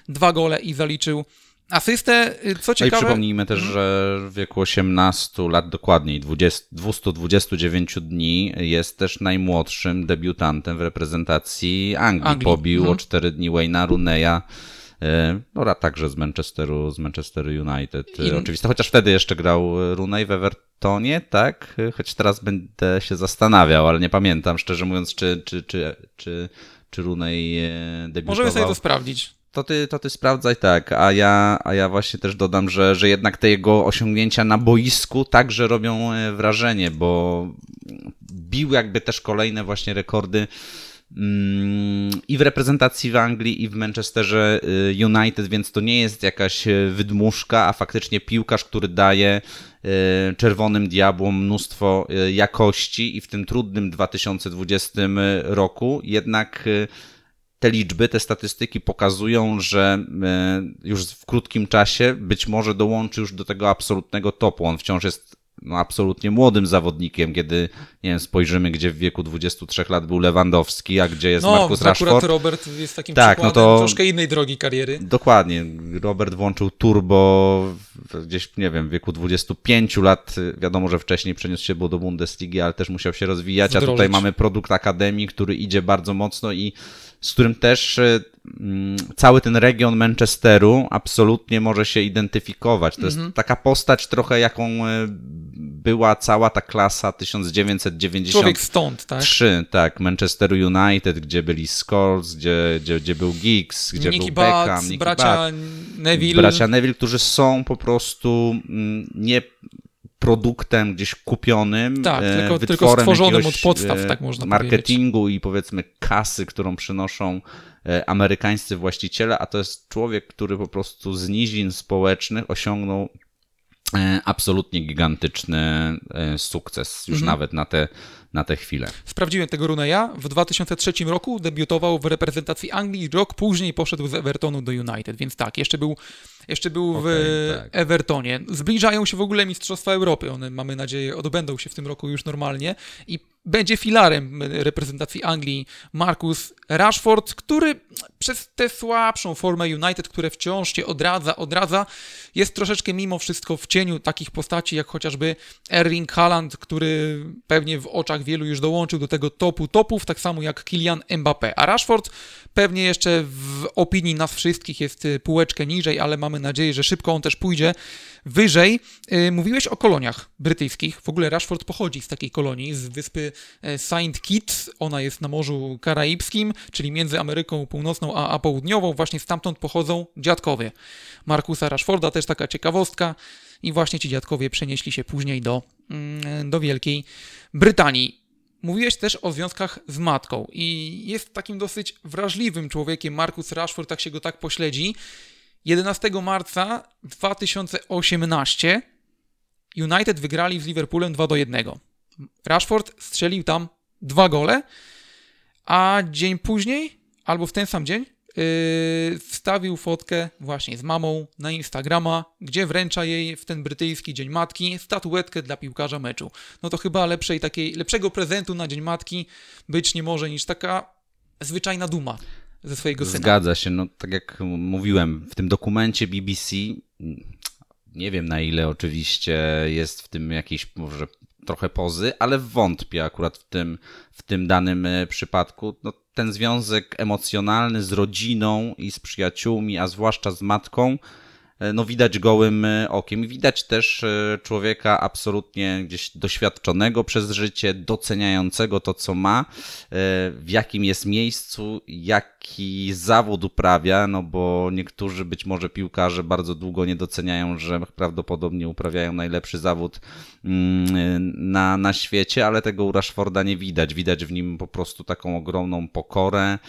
dwa gole i zaliczył asystę, co ciekawe... No i przypomnijmy też, że w wieku osiemnastu lat, dokładniej dwieście dwadzieścia dziewięć dni, jest też najmłodszym debiutantem w reprezentacji Anglii. Anglii. Pobił mhm. o cztery dni Wayne'a Rooneya, no także z Manchesteru, z Manchesteru United. I... Oczywiście, chociaż wtedy jeszcze grał Rooney w Evertonie, tak? Choć teraz będę się zastanawiał, ale nie pamiętam, szczerze mówiąc, czy, czy, czy, czy, czy Rooney debiutował. Możemy sobie to sprawdzić. To ty, to ty sprawdzaj, tak, a ja, a ja właśnie też dodam, że, że jednak te jego osiągnięcia na boisku także robią wrażenie, bo bił jakby też kolejne właśnie rekordy i w reprezentacji w Anglii, i w Manchesterze United, więc to nie jest jakaś wydmuszka, a faktycznie piłkarz, który daje Czerwonym Diabłom mnóstwo jakości i w tym trudnym dwa tysiące dwudziestym roku jednak te liczby, te statystyki pokazują, że już w krótkim czasie być może dołączy już do tego absolutnego topu. On wciąż jest no absolutnie młodym zawodnikiem, kiedy nie wiem, spojrzymy, gdzie w wieku dwudziestu trzech lat był Lewandowski, a gdzie jest no, Marcus Rashford. No, akurat Robert jest takim tak, przykładem no to... troszkę innej drogi kariery. Dokładnie. Robert włączył turbo gdzieś, nie wiem, w wieku dwudziestu pięciu lat. Wiadomo, że wcześniej przeniósł się do Bundesligi, ale też musiał się rozwijać, zdrożyć. A tutaj mamy produkt Akademii, który idzie bardzo mocno i z którym też cały ten region Manchesteru absolutnie może się identyfikować. To mhm. jest taka postać trochę, jaką była cała ta klasa tysiąc dziewięćset dziewięćdziesiąt trzy. Człowiek stąd, tak? Tak, Manchesteru United, gdzie byli Scholes, gdzie, gdzie, gdzie był Giggs, gdzie Nicky był Beckham, Butt, Nicky bracia Butt, Neville. Bracia Neville, którzy są po prostu nie... produktem gdzieś kupionym, tak, tylko, tylko stworzonym od podstaw, tak można marketingu powiedzieć. I powiedzmy kasy, którą przynoszą amerykańscy właściciele, a to jest człowiek, który po prostu z nizin społecznych osiągnął absolutnie gigantyczny sukces już mhm. nawet na te, na te chwile. Sprawdziłem tego Rooney'a. W dwa tysiące trzecim roku debiutował w reprezentacji Anglii, rok później poszedł z Evertonu do United, więc tak, jeszcze był, jeszcze był okay, w tak. Evertonie. Zbliżają się w ogóle Mistrzostwa Europy, one mamy nadzieję odbędą się w tym roku już normalnie i będzie filarem reprezentacji Anglii Marcus Rashford, który przez tę słabszą formę United, które wciąż się odradza, odradza, jest troszeczkę mimo wszystko w cieniu takich postaci jak chociażby Erling Haaland, który pewnie w oczach wielu już dołączył do tego topu topów, tak samo jak Kylian Mbappé. A Rashford pewnie jeszcze w opinii nas wszystkich jest półeczkę niżej, ale mamy nadzieję, że szybko on też pójdzie wyżej. Mówiłeś o koloniach brytyjskich. W ogóle Rashford pochodzi z takiej kolonii, z wyspy Saint Kitts. Ona jest na Morzu Karaibskim, czyli między Ameryką Północną a, a Południową. Właśnie stamtąd pochodzą dziadkowie Marcusa Rashforda, też taka ciekawostka. I właśnie ci dziadkowie przenieśli się później do, do Wielkiej Brytanii. Mówiłeś też o związkach z matką i jest takim dosyć wrażliwym człowiekiem Marcus Rashford, tak się go tak pośledzi. jedenastego marca dwa tysiące osiemnastego United wygrali z Liverpoolem dwa do jednego. Rashford strzelił tam dwa gole, a dzień później, albo w ten sam dzień, Yy, wstawił fotkę właśnie z mamą na Instagrama, gdzie wręcza jej w ten brytyjski Dzień Matki statuetkę dla piłkarza meczu. No to chyba lepszej takiej, lepszego prezentu na Dzień Matki być nie może niż taka zwyczajna duma ze swojego syna. Zgadza się, no tak jak mówiłem, w tym dokumencie B B C, nie wiem na ile oczywiście jest w tym jakiś może trochę pozy, ale wątpię akurat w tym, w tym danym przypadku. No, ten związek emocjonalny z rodziną i z przyjaciółmi, a zwłaszcza z matką, no widać gołym okiem. I widać też człowieka absolutnie gdzieś doświadczonego przez życie, doceniającego to, co ma, w jakim jest miejscu, jaki zawód uprawia, no bo niektórzy być może piłkarze bardzo długo nie doceniają, że prawdopodobnie uprawiają najlepszy zawód na, na świecie, ale tego u Rashforda nie widać. Widać w nim po prostu taką ogromną pokorę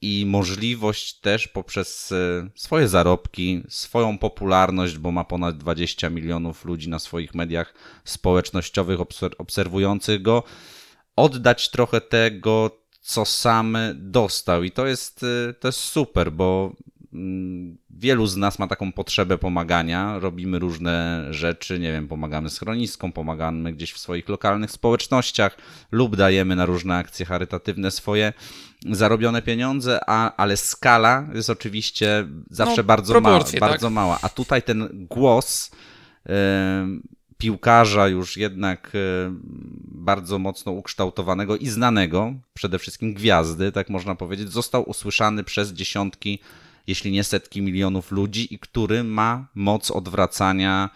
i możliwość też poprzez swoje zarobki, swoją popularność, bo ma ponad dwadzieścia milionów ludzi na swoich mediach społecznościowych obserwujących go, oddać trochę tego, co sam dostał. I to jest, to jest super, bo wielu z nas ma taką potrzebę pomagania, robimy różne rzeczy, nie wiem, pomagamy schroniskom, pomagamy gdzieś w swoich lokalnych społecznościach lub dajemy na różne akcje charytatywne swoje zarobione pieniądze, a, ale skala jest oczywiście zawsze no, bardzo mała, tak? bardzo mała, a tutaj ten głos yy, piłkarza już jednak bardzo mocno ukształtowanego i znanego, przede wszystkim gwiazdy, tak można powiedzieć, został usłyszany przez dziesiątki, jeśli nie setki milionów ludzi i który ma moc odwracania,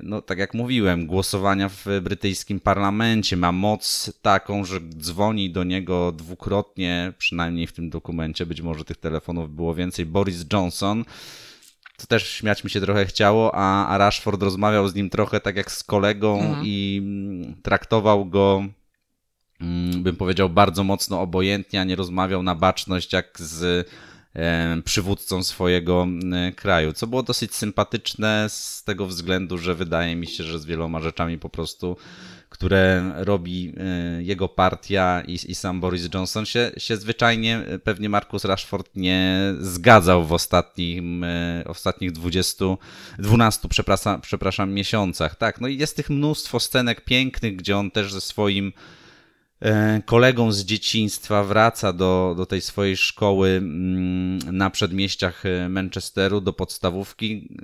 no tak jak mówiłem, głosowania w brytyjskim parlamencie. Ma moc taką, że dzwoni do niego dwukrotnie, przynajmniej w tym dokumencie, być może tych telefonów było więcej, Boris Johnson. To też śmiać mi się trochę chciało, a Rashford rozmawiał z nim trochę tak jak z kolegą mhm. i traktował go, bym powiedział, bardzo mocno obojętnie, a nie rozmawiał na baczność jak z przywódcą swojego kraju, co było dosyć sympatyczne z tego względu, że wydaje mi się, że z wieloma rzeczami po prostu, które robi jego partia i, i sam Boris Johnson się, się zwyczajnie pewnie Marcus Rashford nie zgadzał w ostatnim, ostatnich dwunastu, przepraszam, miesiącach. Tak, no i jest tych mnóstwo scenek pięknych, gdzie on też ze swoim kolegą z dzieciństwa wraca do, do tej swojej szkoły na przedmieściach Manchesteru, do podstawówki.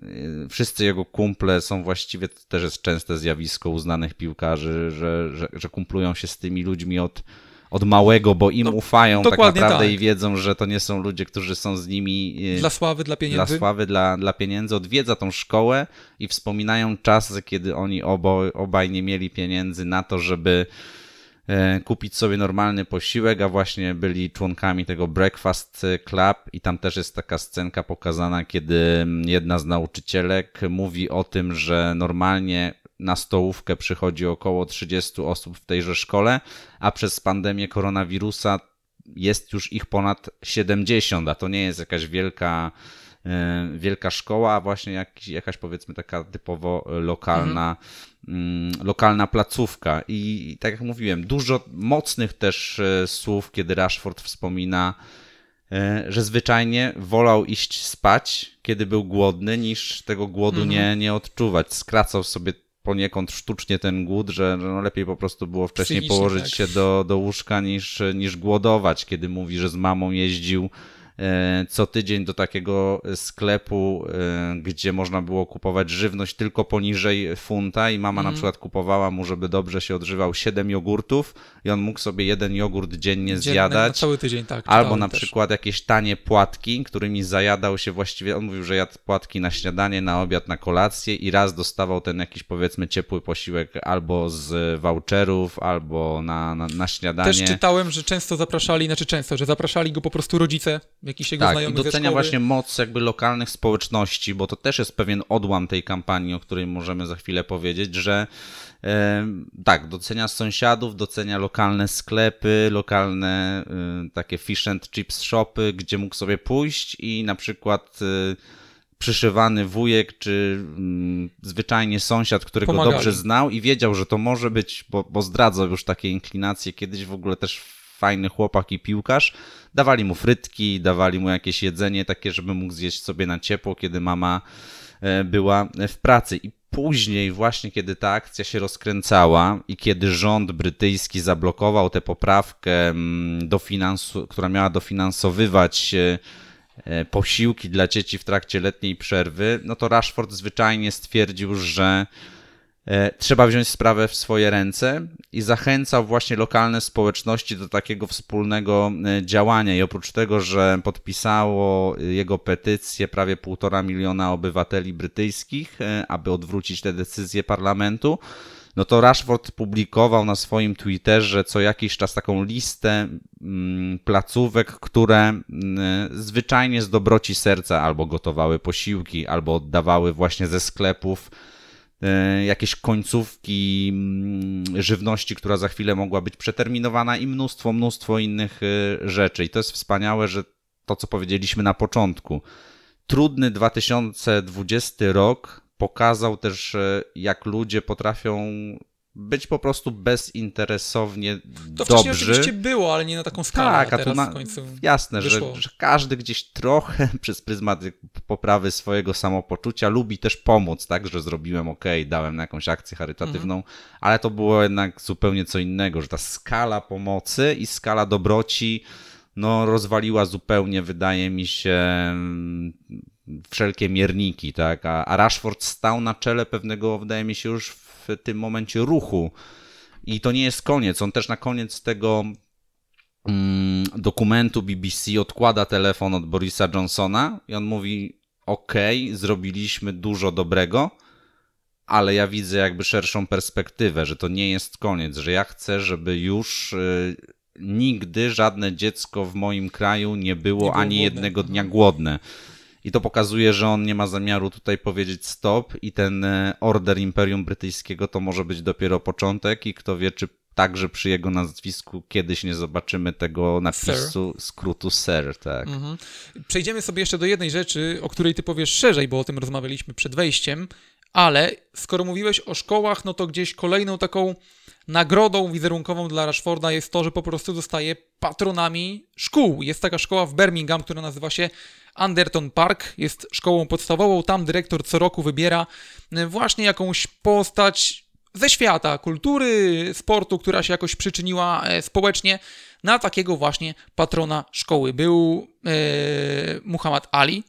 Wszyscy jego kumple są właściwie, to też jest częste zjawisko u znanych piłkarzy, że, że, że kumplują się z tymi ludźmi od, od małego, bo im no, ufają tak naprawdę tak. I wiedzą, że to nie są ludzie, którzy są z nimi dla sławy, dla pieniędzy. Dla sławy, dla, dla pieniędzy. Odwiedza tą szkołę i wspominają czasy, kiedy oni obo, obaj nie mieli pieniędzy na to, żeby kupić sobie normalny posiłek, a właśnie byli członkami tego Breakfast Club i tam też jest taka scenka pokazana, kiedy jedna z nauczycielek mówi o tym, że normalnie na stołówkę przychodzi około trzydziestu osób w tejże szkole, a przez pandemię koronawirusa jest już ich ponad siedemdziesiąt, a to nie jest jakaś wielka wielka szkoła, a właśnie jak, jakaś powiedzmy taka typowo lokalna, mhm. lokalna placówka. I tak jak mówiłem, dużo mocnych też słów, kiedy Rashford wspomina, że zwyczajnie wolał iść spać, kiedy był głodny, niż tego głodu mhm. nie, nie odczuwać. Skracał sobie poniekąd sztucznie ten głód, że no lepiej po prostu było wcześniej Psychicznie, położyć tak. się do, do łóżka niż, niż głodować. Kiedy mówi, że z mamą jeździł e, co tydzień do takiego sklepu, e, gdzie można było kupować żywność tylko poniżej funta i mama mm. na przykład kupowała mu, żeby dobrze się odżywał, siedem jogurtów i on mógł sobie jeden jogurt dziennie Dzienny, zjadać. Na cały tydzień, tak. Albo na też. przykład jakieś tanie płatki, którymi zajadał się właściwie, on mówił, że jadł płatki na śniadanie, na obiad, na kolację i raz dostawał ten jakiś powiedzmy ciepły posiłek albo z voucherów, albo na, na, na śniadanie. Też czytałem, że często zapraszali, znaczy często, że zapraszali go po prostu rodzice, jakiś jego tak, znajomy ze szkoły. Tak, i docenia właśnie moc jakby lokalnych społeczności, bo to też jest pewien odłam tej kampanii, o której możemy za chwilę powiedzieć, że e, tak, docenia sąsiadów, docenia lokalne sklepy, lokalne e, takie fish and chips shopy, gdzie mógł sobie pójść i na przykład e, przyszywany wujek, czy mm, zwyczajnie sąsiad, którego Pomagali. dobrze znał i wiedział, że to może być, bo, bo zdradzał już takie inklinacje, kiedyś w ogóle też fajny chłopak i piłkarz, dawali mu frytki, dawali mu jakieś jedzenie takie, żeby mógł zjeść sobie na ciepło, kiedy mama była w pracy. I później właśnie, kiedy ta akcja się rozkręcała i kiedy rząd brytyjski zablokował tę poprawkę, dofinansu- która miała dofinansowywać posiłki dla dzieci w trakcie letniej przerwy, no to Rashford zwyczajnie stwierdził, że trzeba wziąć sprawę w swoje ręce i zachęcał właśnie lokalne społeczności do takiego wspólnego działania. I oprócz tego, że podpisało jego petycję prawie półtora miliona obywateli brytyjskich, aby odwrócić te decyzje parlamentu, no to Rashford publikował na swoim Twitterze co jakiś czas taką listę placówek, które zwyczajnie z dobroci serca albo gotowały posiłki, albo oddawały właśnie ze sklepów jakieś końcówki żywności, która za chwilę mogła być przeterminowana i mnóstwo, mnóstwo innych rzeczy. I to jest wspaniałe, że to, co powiedzieliśmy na początku. Trudny dwa tysiące dwudziesty rok pokazał też, jak ludzie potrafią być po prostu bezinteresownie to dobrzy. To oczywiście było, ale nie na taką skalę. Tak, a, a tu na, w końcu jasne, że, że każdy gdzieś trochę przez pryzmat poprawy swojego samopoczucia lubi też pomóc, tak, że zrobiłem ok, dałem na jakąś akcję charytatywną, mhm. ale to było jednak zupełnie co innego, że ta skala pomocy i skala dobroci no, rozwaliła zupełnie, wydaje mi się, wszelkie mierniki, tak, a, a Rashford stał na czele pewnego, wydaje mi się, już w tym momencie ruchu i to nie jest koniec, on też na koniec tego mm, dokumentu B B C odkłada telefon od Borisa Johnsona i on mówi okej, zrobiliśmy dużo dobrego, ale ja widzę jakby szerszą perspektywę, że to nie jest koniec, że ja chcę, żeby już y, nigdy żadne dziecko w moim kraju nie było, nie było ani głodne. jednego dnia głodne. I to pokazuje, że on nie ma zamiaru tutaj powiedzieć stop i ten order Imperium Brytyjskiego to może być dopiero początek i kto wie, czy także przy jego nazwisku kiedyś nie zobaczymy tego napisu, Sir. skrótu Sir. Tak. Mhm. Przejdziemy sobie jeszcze do jednej rzeczy, o której ty powiesz szerzej, bo o tym rozmawialiśmy przed wejściem, ale skoro mówiłeś o szkołach, no to gdzieś kolejną taką nagrodą wizerunkową dla Rashforda jest to, że po prostu zostaje patronami szkół. Jest taka szkoła w Birmingham, która nazywa się Anderton Park, jest szkołą podstawową, tam dyrektor co roku wybiera właśnie jakąś postać ze świata kultury, sportu, która się jakoś przyczyniła społecznie na takiego właśnie patrona szkoły. Był e, Muhammad Ali,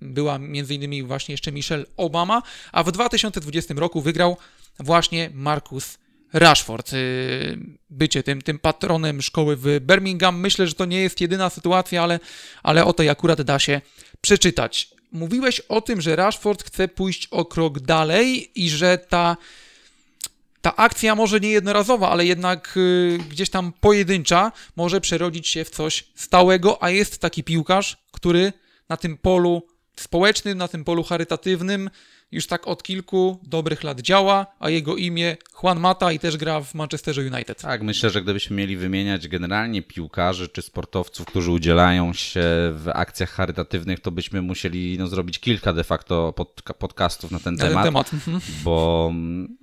była m.in. właśnie jeszcze Michelle Obama, a w dwa tysiące dwudziestym roku wygrał właśnie Marcus Rashford. Bycie tym, tym patronem szkoły w Birmingham. Myślę, że to nie jest jedyna sytuacja, ale, ale o tej akurat da się przeczytać. Mówiłeś o tym, że Rashford chce pójść o krok dalej i że ta, ta akcja może nie jednorazowa, ale jednak yy, gdzieś tam pojedyncza może przerodzić się w coś stałego, a jest taki piłkarz, który na tym polu społecznym, na tym polu charytatywnym już tak od kilku dobrych lat działa, a jego imię Juan Mata i też gra w Manchesterze United. Tak, myślę, że gdybyśmy mieli wymieniać generalnie piłkarzy czy sportowców, którzy udzielają się w akcjach charytatywnych, to byśmy musieli no, zrobić kilka de facto pod, podcastów na ten na temat, ten temat. Mhm. Bo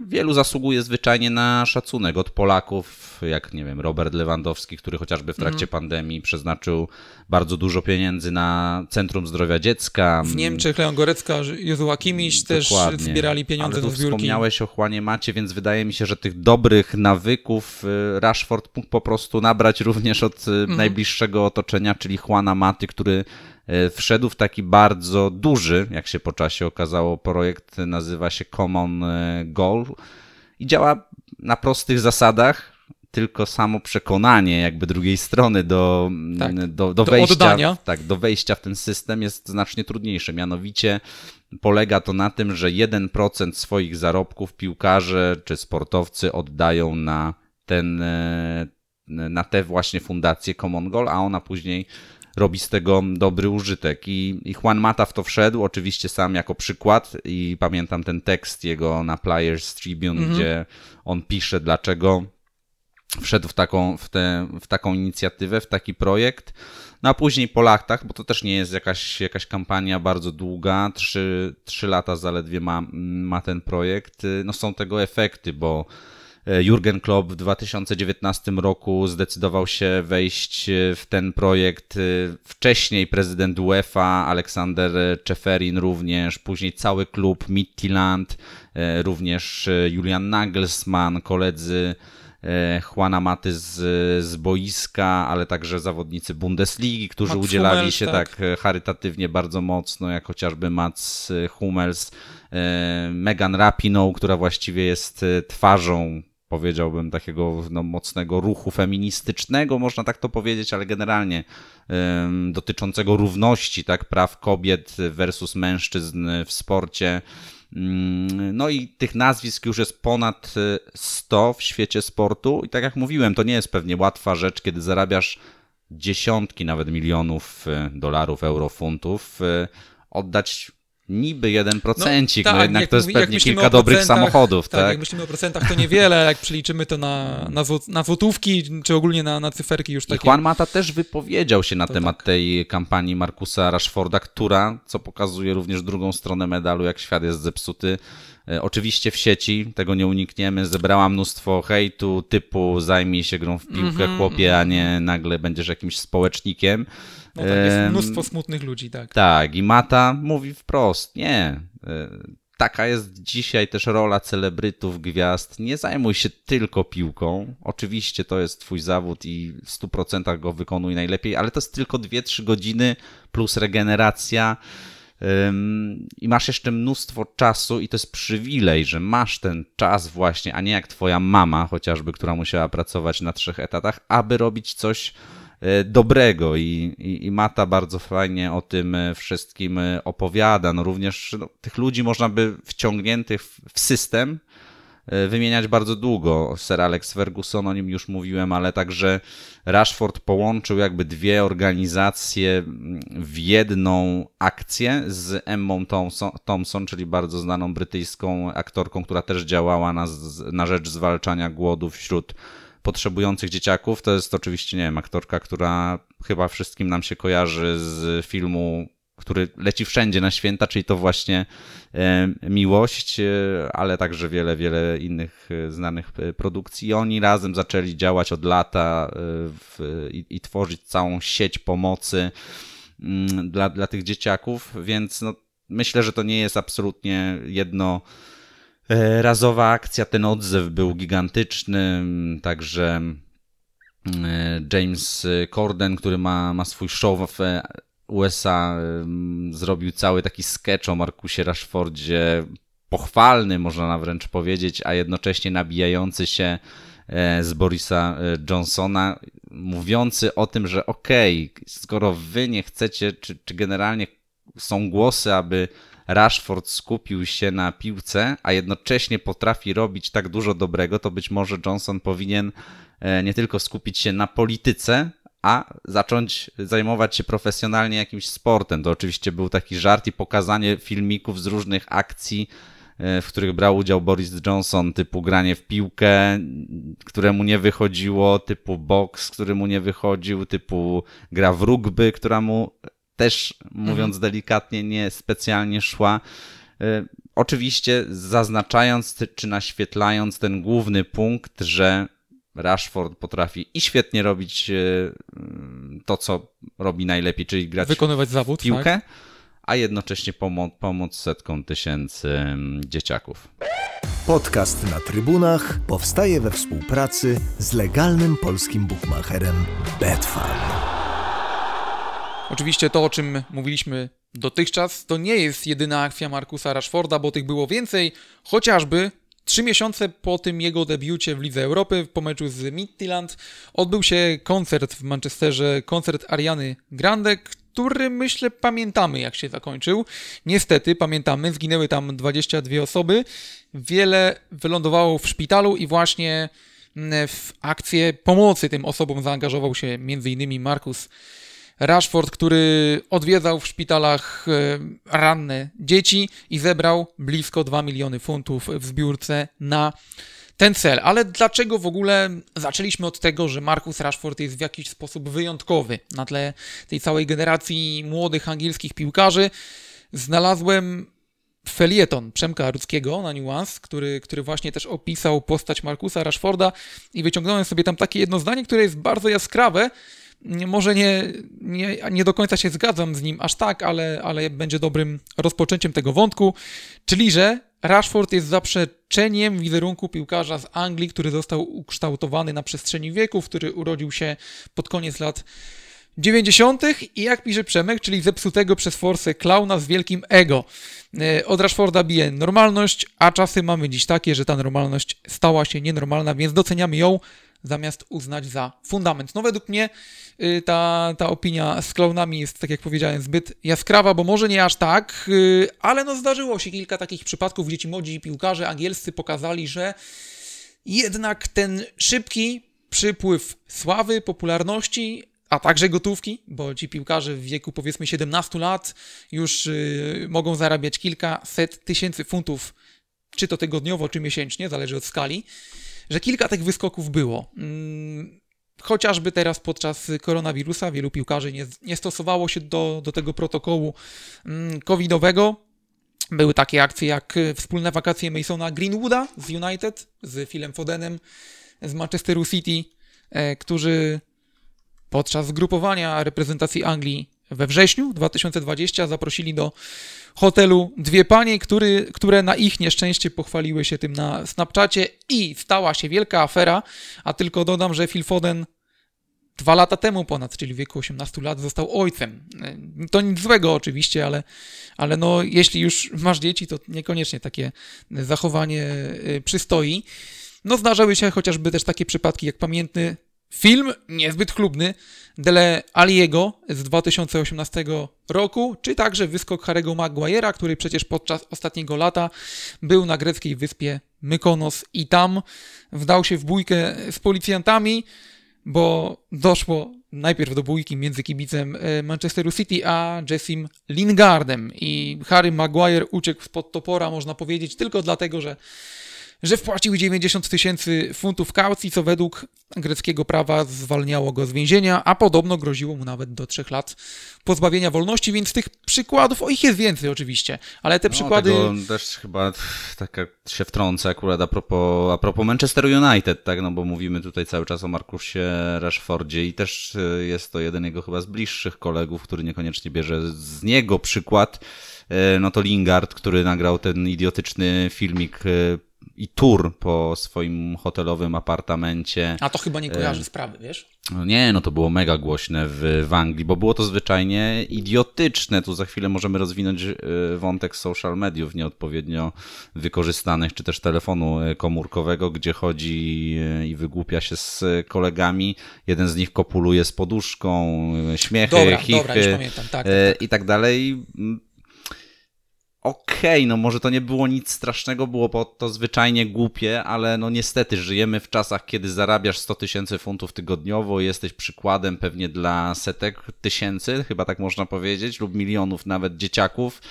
wielu zasługuje zwyczajnie na szacunek od Polaków, jak nie wiem, Robert Lewandowski, który chociażby w trakcie mhm. pandemii przeznaczył bardzo dużo pieniędzy na Centrum Zdrowia Dziecka. W Niemczech Leon Goretzka, Józua Hakimiś też zbierali pieniądze do zbiórki. Wspomniałeś o Juanie Macie, więc wydaje mi się, że tych dobrych nawyków Rashford mógł po prostu nabrać również od mm-hmm. najbliższego otoczenia, czyli Juana Maty, który wszedł w taki bardzo duży, jak się po czasie okazało, projekt, nazywa się Common Goal i działa na prostych zasadach. Tylko samo przekonanie jakby drugiej strony do, tak, do, do, do wejścia, tak, do wejścia w ten system jest znacznie trudniejsze. Mianowicie polega to na tym, że jeden procent swoich zarobków piłkarze czy sportowcy oddają na, ten, na te właśnie fundacje Common Goal, a ona później robi z tego dobry użytek. I, i Juan Mata w to wszedł, oczywiście sam jako przykład i pamiętam ten tekst jego na Players Tribune, mhm. gdzie on pisze, dlaczego wszedł w taką, w, te, w taką inicjatywę, w taki projekt. No a później po latach, bo to też nie jest jakaś, jakaś kampania bardzo długa, trzy, trzy lata zaledwie ma, ma ten projekt, no są tego efekty, bo Jurgen Klopp w dwa tysiące dziewiętnastym roku zdecydował się wejść w ten projekt. Wcześniej prezydent UEFA, Aleksander Czeferin również, później cały klub Midtjylland, również Julian Nagelsmann, koledzy Juana Maty z, z boiska, ale także zawodnicy Bundesligi, którzy Mats udzielali Hummels, się tak. tak charytatywnie bardzo mocno, jak chociażby Mats Hummels, Megan Rapinoe, która właściwie jest twarzą, powiedziałbym, takiego no, mocnego ruchu feministycznego, można tak to powiedzieć, ale generalnie um, dotyczącego równości, tak, praw kobiet versus mężczyzn w sporcie. No i tych nazwisk już jest ponad sto w świecie sportu i tak jak mówiłem, to nie jest pewnie łatwa rzecz, kiedy zarabiasz dziesiątki nawet milionów dolarów, euro, funtów, oddać niby jeden procencik, no, tak, no jednak jak, to jest pewnie kilka dobrych samochodów. Tak, tak, jak myślimy o procentach, to niewiele, jak przeliczymy to na, na, zł, na złotówki, czy ogólnie na, na cyferki już takie. I Juan Mata też wypowiedział się na to temat tak. tej kampanii Marcusa Rashforda, która, co pokazuje również drugą stronę medalu, jak świat jest zepsuty, oczywiście w sieci, tego nie unikniemy, zebrała mnóstwo hejtu typu zajmij się grą w piłkę, mm-hmm, chłopie, mm-hmm. a nie nagle będziesz jakimś społecznikiem. No tak, jest mnóstwo smutnych ludzi, tak. Tak, i Mata mówi wprost, nie, taka jest dzisiaj też rola celebrytów, gwiazd, nie zajmuj się tylko piłką, oczywiście to jest twój zawód i w stu procentach go wykonuj najlepiej, ale to jest tylko dwie trzy godziny plus regeneracja i masz jeszcze mnóstwo czasu i to jest przywilej, że masz ten czas właśnie, a nie jak twoja mama chociażby, która musiała pracować na trzech etatach, aby robić coś dobrego i, i, i Mata bardzo fajnie o tym wszystkim opowiada. No również no, tych ludzi można by wciągniętych w, w system wymieniać bardzo długo. Sir Alex Ferguson, o nim już mówiłem, ale także Rashford połączył jakby dwie organizacje w jedną akcję z Emmą Thompson, Thompson czyli bardzo znaną brytyjską aktorką, która też działała na, na rzecz zwalczania głodu wśród potrzebujących dzieciaków. To jest oczywiście, nie wiem, aktorka, która chyba wszystkim nam się kojarzy z filmu, który leci wszędzie na święta, czyli to właśnie e, Miłość, e, ale także wiele, wiele innych znanych produkcji. I oni razem zaczęli działać od lata w, i, i tworzyć całą sieć pomocy m, dla, dla tych dzieciaków, więc no, myślę, że to nie jest absolutnie jedno razowa akcja, ten odzew był gigantyczny, także James Corden, który ma, ma swój show w U S A, zrobił cały taki sketch o Marcusie Rashfordzie, pochwalny można wręcz powiedzieć, a jednocześnie nabijający się z Borisa Johnsona, mówiący o tym, że okej, okay, skoro wy nie chcecie, czy, czy generalnie są głosy, aby Rashford skupił się na piłce, a jednocześnie potrafi robić tak dużo dobrego, to być może Johnson powinien nie tylko skupić się na polityce, a zacząć zajmować się profesjonalnie jakimś sportem. To oczywiście był taki żart i pokazanie filmików z różnych akcji, w których brał udział Boris Johnson, typu granie w piłkę, któremu nie wychodziło, typu boks, który mu nie wychodził, typu gra w rugby, która mu też, mówiąc delikatnie, nie specjalnie szła. Oczywiście zaznaczając czy naświetlając ten główny punkt, że Rashford potrafi i świetnie robić to, co robi najlepiej, czyli grać, wykonywać zawód, piłkę, tak? A jednocześnie pomo- pomóc setkom tysięcy dzieciaków. Podcast Na Trybunach powstaje we współpracy z legalnym polskim bukmacherem Betfarn. Oczywiście to, o czym mówiliśmy dotychczas, to nie jest jedyna akcja Marcusa Rashforda, bo tych było więcej, chociażby trzy miesiące po tym jego debiucie w Lidze Europy po meczu z Midtjylland odbył się koncert w Manchesterze, koncert Ariany Grande, który, myślę, pamiętamy, jak się zakończył. Niestety, pamiętamy, zginęły tam dwadzieścia dwie osoby, wiele wylądowało w szpitalu i właśnie w akcję pomocy tym osobom zaangażował się m.in. Marcus Rashford, który odwiedzał w szpitalach ranne dzieci i zebrał blisko dwa miliony funtów w zbiórce na ten cel. Ale dlaczego w ogóle zaczęliśmy od tego, że Marcus Rashford jest w jakiś sposób wyjątkowy na tle tej całej generacji młodych angielskich piłkarzy? Znalazłem felieton Przemka Rudzkiego na Nuance, który, który właśnie też opisał postać Marcusa Rashforda i wyciągnąłem sobie tam takie jedno zdanie, które jest bardzo jaskrawe. Może nie, nie, nie do końca się zgadzam z nim aż tak, ale, ale będzie dobrym rozpoczęciem tego wątku, czyli że Rashford jest zaprzeczeniem wizerunku piłkarza z Anglii, który został ukształtowany na przestrzeni wieków, który urodził się pod koniec lat dziewięćdziesiątych i jak pisze Przemek, czyli zepsutego przez forsę klauna z wielkim ego. Od Rashforda bije normalność, a czasy mamy dziś takie, że ta normalność stała się nienormalna, więc doceniamy ją zamiast uznać za fundament. No według mnie ta, ta opinia z klaunami jest, tak jak powiedziałem, zbyt jaskrawa, bo może nie aż tak, ale no zdarzyło się kilka takich przypadków, gdzie ci młodzi piłkarze angielscy pokazali, że jednak ten szybki przypływ sławy, popularności, a także gotówki, bo ci piłkarze w wieku powiedzmy siedemnaście lat już mogą zarabiać kilkaset tysięcy funtów, czy to tygodniowo, czy miesięcznie, zależy od skali, że kilka tych wyskoków było. Chociażby teraz podczas koronawirusa wielu piłkarzy nie, nie stosowało się do, do tego protokołu covidowego. Były takie akcje jak wspólne wakacje Masona Greenwooda z United, z Philem Fodenem, z Manchesteru City, którzy podczas zgrupowania reprezentacji Anglii we wrześniu dwa tysiące dwudziestego zaprosili do hotelu dwie panie, który, które na ich nieszczęście pochwaliły się tym na Snapchacie i stała się wielka afera, a tylko dodam, że Phil Foden dwa lata temu ponad, czyli w wieku osiemnaście lat, został ojcem. To nic złego oczywiście, ale, ale no, jeśli już masz dzieci, to niekoniecznie takie zachowanie przystoi. No zdarzały się chociażby też takie przypadki jak pamiętny film, niezbyt chlubny, Dele Alliego z dwa tysiące osiemnastego roku, czy także wyskok Harry'ego Maguire'a, który przecież podczas ostatniego lata był na greckiej wyspie Mykonos i tam wdał się w bójkę z policjantami, bo doszło najpierw do bójki między kibicem Manchesteru City a Jessim Lingardem i Harry Maguire uciekł spod topora, można powiedzieć, tylko dlatego, że że wpłacił dziewięćdziesiąt tysięcy funtów kaucji, co według greckiego prawa zwalniało go z więzienia, a podobno groziło mu nawet do trzech lat pozbawienia wolności, więc tych przykładów, o ich jest więcej oczywiście, ale te no, przykłady... Tego też chyba tak się wtrącę akurat a propos, a propos Manchesteru United, tak, no bo mówimy tutaj cały czas o Marcusie Rashfordzie i też jest to jeden jego chyba z bliższych kolegów, który niekoniecznie bierze z niego przykład, no to Lingard, który nagrał ten idiotyczny filmik i tour po swoim hotelowym apartamencie. A to chyba nie kojarzy sprawy, wiesz? Nie, no to było mega głośne w, w Anglii, bo było to zwyczajnie idiotyczne. Tu za chwilę możemy rozwinąć wątek social mediów nieodpowiednio wykorzystanych, czy też telefonu komórkowego, gdzie chodzi i wygłupia się z kolegami. Jeden z nich kopuluje z poduszką, śmiechy, dobra, chichy dobra, już pamiętam. Tak, tak, tak. I tak dalej. okej, okay, no może to nie było nic strasznego, było to zwyczajnie głupie, ale no niestety żyjemy w czasach, kiedy zarabiasz sto tysięcy funtów tygodniowo, jesteś przykładem pewnie dla setek tysięcy, chyba tak można powiedzieć, lub milionów nawet dzieciaków,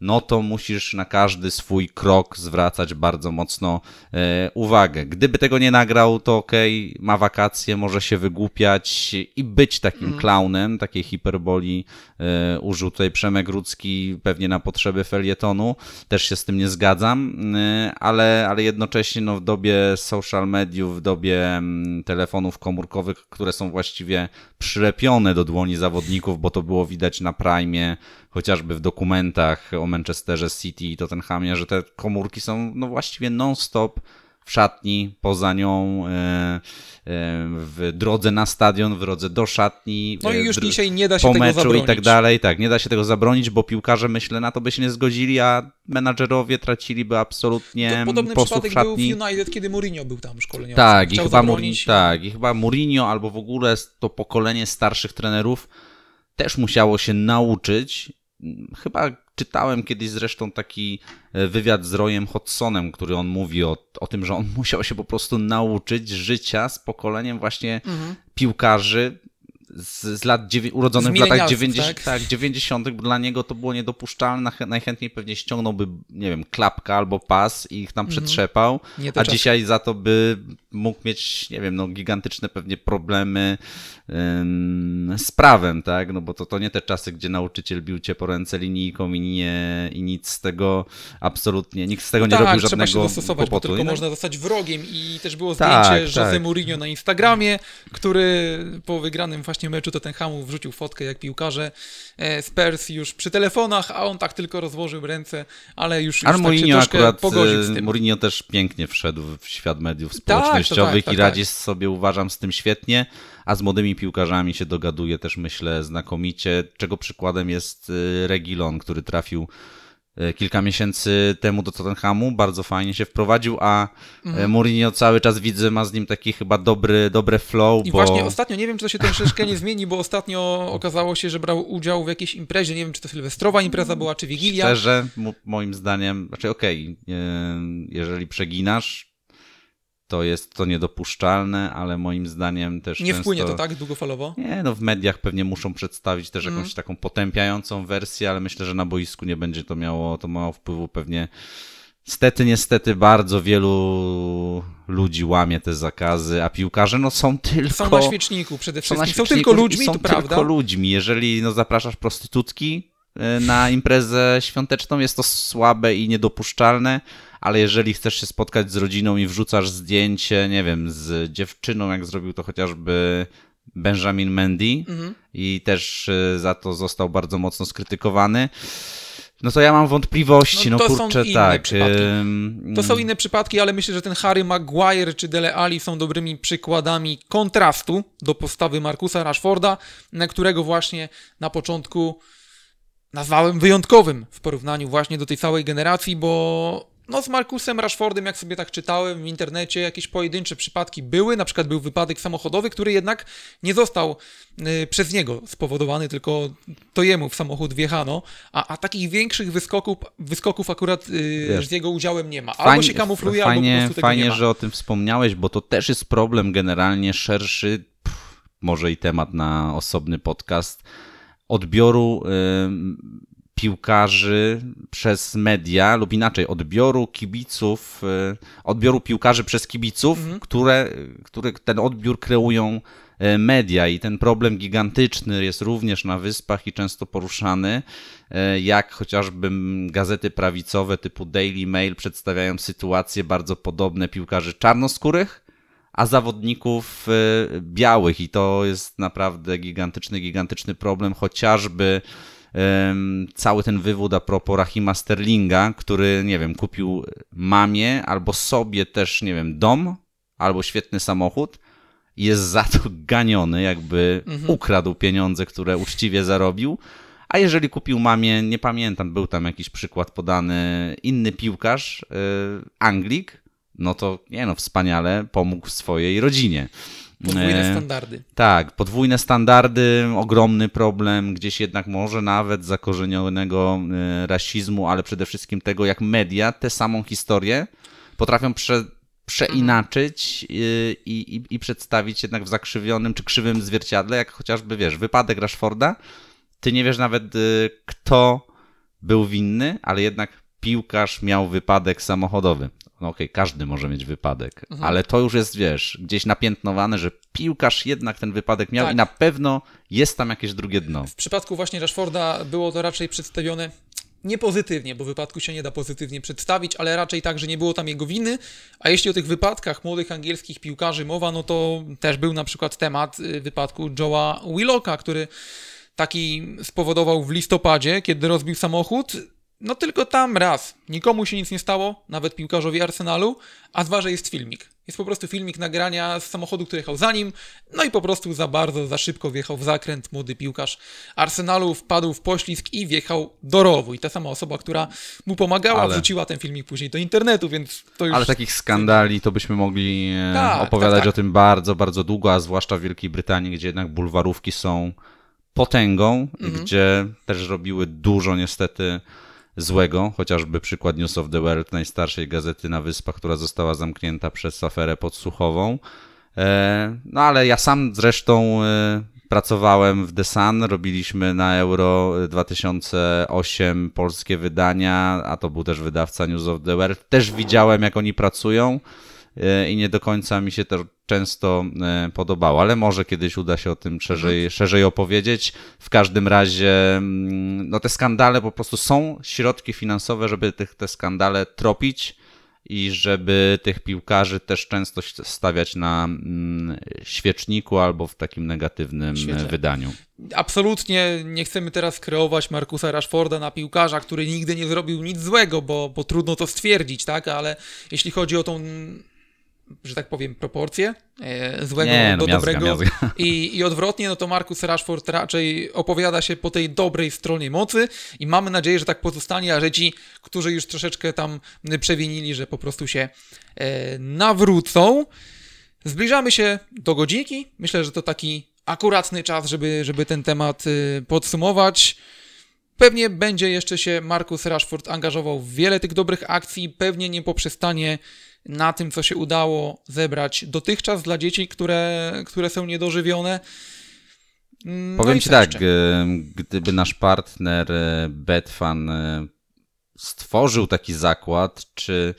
no to musisz na każdy swój krok zwracać bardzo mocno e, uwagę. Gdyby tego nie nagrał, to okej, okay, ma wakacje, może się wygłupiać i być takim mm. klaunem, takiej hiperboli e, użył tutaj Przemek Rudzki, pewnie na potrzeby felietonu, też się z tym nie zgadzam, e, ale, ale jednocześnie no, w dobie social mediów, w dobie m, telefonów komórkowych, które są właściwie przylepione do dłoni zawodników, bo to było widać na Prime, chociażby w dokumentach o Manchesterze City i Tottenhamie, że te komórki są no właściwie non-stop w szatni, poza nią, w drodze na stadion, w drodze do szatni, no i już dr- dzisiaj nie da się po tego meczu zabronić. I tak dalej. Tak, nie da się tego zabronić, bo piłkarze, myślę, na to by się nie zgodzili, a menadżerowie traciliby absolutnie podobny posłuch w szatni. Podobny przypadek był w United, kiedy Mourinho był tam szkoleniowcem. Tak, i chyba Mourinho, tak, i chyba Mourinho albo w ogóle to pokolenie starszych trenerów też musiało się nauczyć. Chyba czytałem kiedyś zresztą taki wywiad z Royem Hodgsonem, który on mówi o, o tym, że on musiał się po prostu nauczyć życia z pokoleniem właśnie mhm. piłkarzy z, z lat dziewię- urodzonych z w latach dziewięćdziesiątych. Tak? Tak, dziewięćdziesiątych, bo dla niego to było niedopuszczalne. Najchętniej pewnie ściągnąłby, nie wiem, klapka albo pas i ich tam mhm. przetrzepał, a czas. Dzisiaj za to by mógł mieć, nie wiem, no gigantyczne pewnie problemy ym, z prawem, tak? No bo to, to nie te czasy, gdzie nauczyciel bił cię po ręce linijką i, nie, i nic z tego absolutnie, nikt z tego no nie tak, robił żadnego kłopotu. Tak, trzeba się dostosować, bo tylko no... można zostać wrogiem i też było tak, zdjęcie tak. José Mourinho na Instagramie, który po wygranym właśnie meczu Tottenhamu wrzucił fotkę, jak piłkarze Spurs już przy telefonach, a on tak tylko rozłożył ręce, ale już, już ale tak Mourinho się troszkę akurat, pogodził z tym. Mourinho też pięknie wszedł w świat mediów społecznych. Tak, tak, tak, i radzi tak. sobie, uważam, z tym świetnie, a z młodymi piłkarzami się dogaduje też, myślę, znakomicie, czego przykładem jest Reguilon, który trafił kilka miesięcy temu do Tottenhamu, bardzo fajnie się wprowadził, a mhm. Mourinho cały czas widzę, ma z nim taki chyba dobry, dobre flow. I bo... właśnie ostatnio, nie wiem, czy to się troszeczkę nie zmieni, bo ostatnio okazało się, że brał udział w jakiejś imprezie, nie wiem, czy to sylwestrowa impreza była, czy Wigilia. Szczerze, moim zdaniem, raczej okej, okay, jeżeli przeginasz, to jest to niedopuszczalne, ale moim zdaniem też nie często... wpłynie to tak długofalowo? Nie, no w mediach pewnie muszą przedstawić też jakąś mm. taką potępiającą wersję, ale myślę, że na boisku nie będzie to miało, to mało wpływu pewnie. Niestety, niestety bardzo wielu ludzi łamie te zakazy, a piłkarze no są tylko... Są na świeczniku przede wszystkim, są, świeczniku, są tylko ludźmi, są to prawda. Są tylko ludźmi, jeżeli no, zapraszasz prostytutki na imprezę świąteczną, jest to słabe i niedopuszczalne, ale jeżeli chcesz się spotkać z rodziną i wrzucasz zdjęcie, nie wiem, z dziewczyną, jak zrobił to chociażby Benjamin Mendy mhm. i też za to został bardzo mocno skrytykowany, no to ja mam wątpliwości, no, no to kurczę, są inne tak. Przypadki. To są inne przypadki, ale myślę, że ten Harry Maguire czy Dele Alli są dobrymi przykładami kontrastu do postawy Marcusa Rashforda, którego właśnie na początku nazwałem wyjątkowym w porównaniu właśnie do tej całej generacji, bo no z Marcusem Rashfordem, jak sobie tak czytałem w internecie, jakieś pojedyncze przypadki były, na przykład był wypadek samochodowy, który jednak nie został y, przez niego spowodowany, tylko to jemu w samochód wjechano, a, a takich większych wyskoków, wyskoków akurat y, z jego udziałem nie ma. Albo fajnie, się kamufluje, fajnie, albo po prostu tego fajnie, nie ma. Że o tym wspomniałeś, bo to też jest problem generalnie szerszy, pff, może i temat na osobny podcast, odbioru y, piłkarzy przez media lub inaczej odbioru kibiców, y, odbioru piłkarzy przez kibiców, mhm. które, które ten odbiór kreują media i ten problem gigantyczny jest również na Wyspach i często poruszany, jak chociażby gazety prawicowe typu Daily Mail przedstawiają sytuacje bardzo podobne piłkarzy czarnoskórych, a zawodników białych i to jest naprawdę gigantyczny, gigantyczny problem, chociażby um, cały ten wywód a propos Rahima Sterlinga, który, nie wiem, kupił mamie albo sobie też, nie wiem, dom albo świetny samochód i jest za to ganiony, jakby mhm. ukradł pieniądze, które uczciwie zarobił, a jeżeli kupił mamie, nie pamiętam, był tam jakiś przykład podany, inny piłkarz, yy, Anglik, no to nie no, wspaniale pomógł swojej rodzinie. Podwójne standardy. Tak, podwójne standardy, ogromny problem, gdzieś jednak może nawet zakorzenionego rasizmu, ale przede wszystkim tego, jak media tę samą historię potrafią prze, przeinaczyć i, i, i przedstawić jednak w zakrzywionym czy krzywym zwierciadle, jak chociażby, wiesz, wypadek Rashforda. Ty nie wiesz nawet, kto był winny, ale jednak piłkarz miał wypadek samochodowy. No okej, okay, każdy może mieć wypadek, mhm. ale to już jest, wiesz, gdzieś napiętnowane, że piłkarz jednak ten wypadek miał, tak. I na pewno jest tam jakieś drugie dno. W przypadku właśnie Rashforda było to raczej przedstawione nie pozytywnie, bo wypadku się nie da pozytywnie przedstawić, ale raczej tak, że nie było tam jego winy. A jeśli o tych wypadkach młodych angielskich piłkarzy mowa, no to też był na przykład temat wypadku Joe'a Willocka, który taki spowodował w listopadzie, kiedy rozbił samochód. No tylko tam raz. Nikomu się nic nie stało, nawet piłkarzowi Arsenalu, a zważę jest filmik. Jest po prostu filmik nagrania z samochodu, który jechał za nim, no i po prostu za bardzo, za szybko wjechał w zakręt. Młody piłkarz Arsenalu wpadł w poślizg i wjechał do rowu. I ta sama osoba, która mu pomagała, ale... wrzuciła ten filmik później do internetu, więc to już... Ale takich skandali to byśmy mogli tak, opowiadać tak, tak. o tym bardzo, bardzo długo, a zwłaszcza w Wielkiej Brytanii, gdzie jednak bulwarówki są potęgą, mhm. gdzie też robiły dużo niestety... złego, chociażby przykład News of the World, najstarszej gazety na Wyspach, która została zamknięta przez aferę podsłuchową. No ale ja sam zresztą pracowałem w The Sun, robiliśmy na Euro dwa tysiące osiem polskie wydania, a to był też wydawca News of the World. Też widziałem, jak oni pracują i nie do końca mi się to często podobało, ale może kiedyś uda się o tym szerzej, szerzej opowiedzieć. W każdym razie no te skandale po prostu są środki finansowe, żeby tych, te skandale tropić i żeby tych piłkarzy też często stawiać na świeczniku albo w takim negatywnym Świetle. wydaniu. Absolutnie nie chcemy teraz kreować Marcusa Rashforda na piłkarza, który nigdy nie zrobił nic złego, bo, bo trudno to stwierdzić, tak? Ale jeśli chodzi o tą... że tak powiem, proporcje złego Nie, do no, miazga, dobrego miazga. I, i odwrotnie, no to Marcus Rashford raczej opowiada się po tej dobrej stronie mocy i mamy nadzieję, że tak pozostanie, a że ci, którzy już troszeczkę tam przewinili, że po prostu się e, nawrócą. Zbliżamy się do godzinki. Myślę, że to taki akuratny czas, żeby, żeby ten temat e, podsumować. Pewnie będzie jeszcze się Marcus Rashford angażował w wiele tych dobrych akcji, pewnie nie poprzestanie na tym, co się udało zebrać dotychczas dla dzieci, które, które są niedożywione. No Powiem Ci tak, gdyby nasz partner Betfarn stworzył taki zakład, czy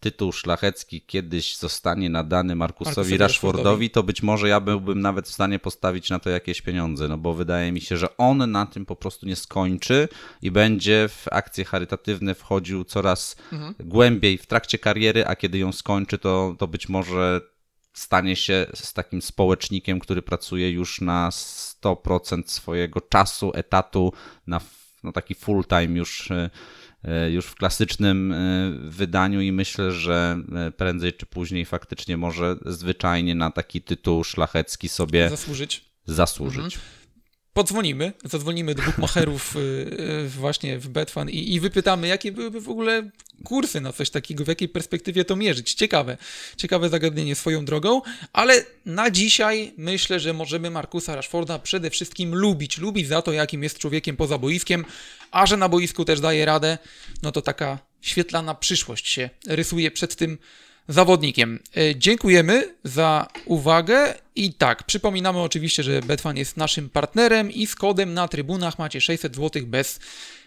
tytuł szlachecki kiedyś zostanie nadany Marcusowi, Marcusowi Rashfordowi, to być może ja byłbym nawet w stanie postawić na to jakieś pieniądze, no bo wydaje mi się, że on na tym po prostu nie skończy i będzie w akcje charytatywne wchodził coraz mhm. głębiej w trakcie kariery, a kiedy ją skończy, to, to być może stanie się z takim społecznikiem, który pracuje już na sto procent swojego czasu, etatu, na, na taki full time już już w klasycznym wydaniu i myślę, że prędzej czy później faktycznie może zwyczajnie na taki tytuł szlachecki sobie zasłużyć. zasłużyć. Mhm. Podzwonimy, zadzwonimy do bukmacherów właśnie w Betfarn i, i wypytamy, jakie byłyby w ogóle kursy na coś takiego, w jakiej perspektywie to mierzyć. Ciekawe, ciekawe zagadnienie swoją drogą, ale na dzisiaj myślę, że możemy Marcusa Rashforda przede wszystkim lubić. Lubić za to, jakim jest człowiekiem poza boiskiem, a że na boisku też daje radę, no to taka świetlana przyszłość się rysuje przed tym zawodnikiem. Dziękujemy za uwagę i tak, przypominamy oczywiście, że Betfarn jest naszym partnerem i z kodem na trybunach macie sześćset złotych bez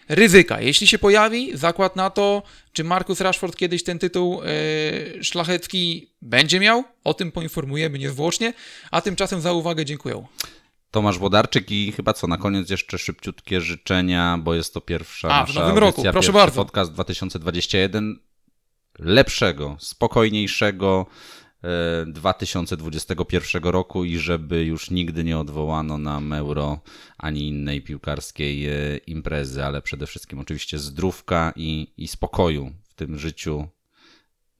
ryzyka. Jeśli się pojawi zakład na to, czy Marcus Rashford kiedyś ten tytuł yy, szlachecki będzie miał, o tym poinformujemy niezwłocznie, a tymczasem za uwagę dziękuję. Tomasz Włodarczyk i chyba co, na koniec jeszcze szybciutkie życzenia, bo jest to pierwsza a, nasza w nowym roku. Proszę bardzo. Podcast dwa tysiące dwudziesty pierwszy. Lepszego, spokojniejszego dwa tysiące dwudziestego pierwszego roku i żeby już nigdy nie odwołano nam Euro ani innej piłkarskiej imprezy, ale przede wszystkim oczywiście zdrówka i, i spokoju w tym życiu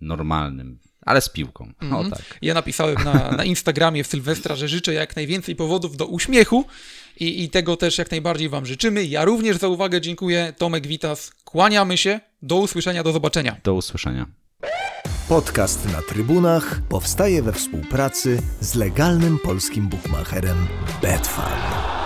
normalnym, ale z piłką. No, mm-hmm. tak. Ja napisałem na, na Instagramie w Sylwestra, że życzę jak najwięcej powodów do uśmiechu i, i tego też jak najbardziej Wam życzymy. Ja również za uwagę dziękuję. Tomek Witas, kłaniamy się. Do usłyszenia, do zobaczenia. Do usłyszenia. Podcast na trybunach powstaje we współpracy z legalnym polskim bukmacherem Betfarn.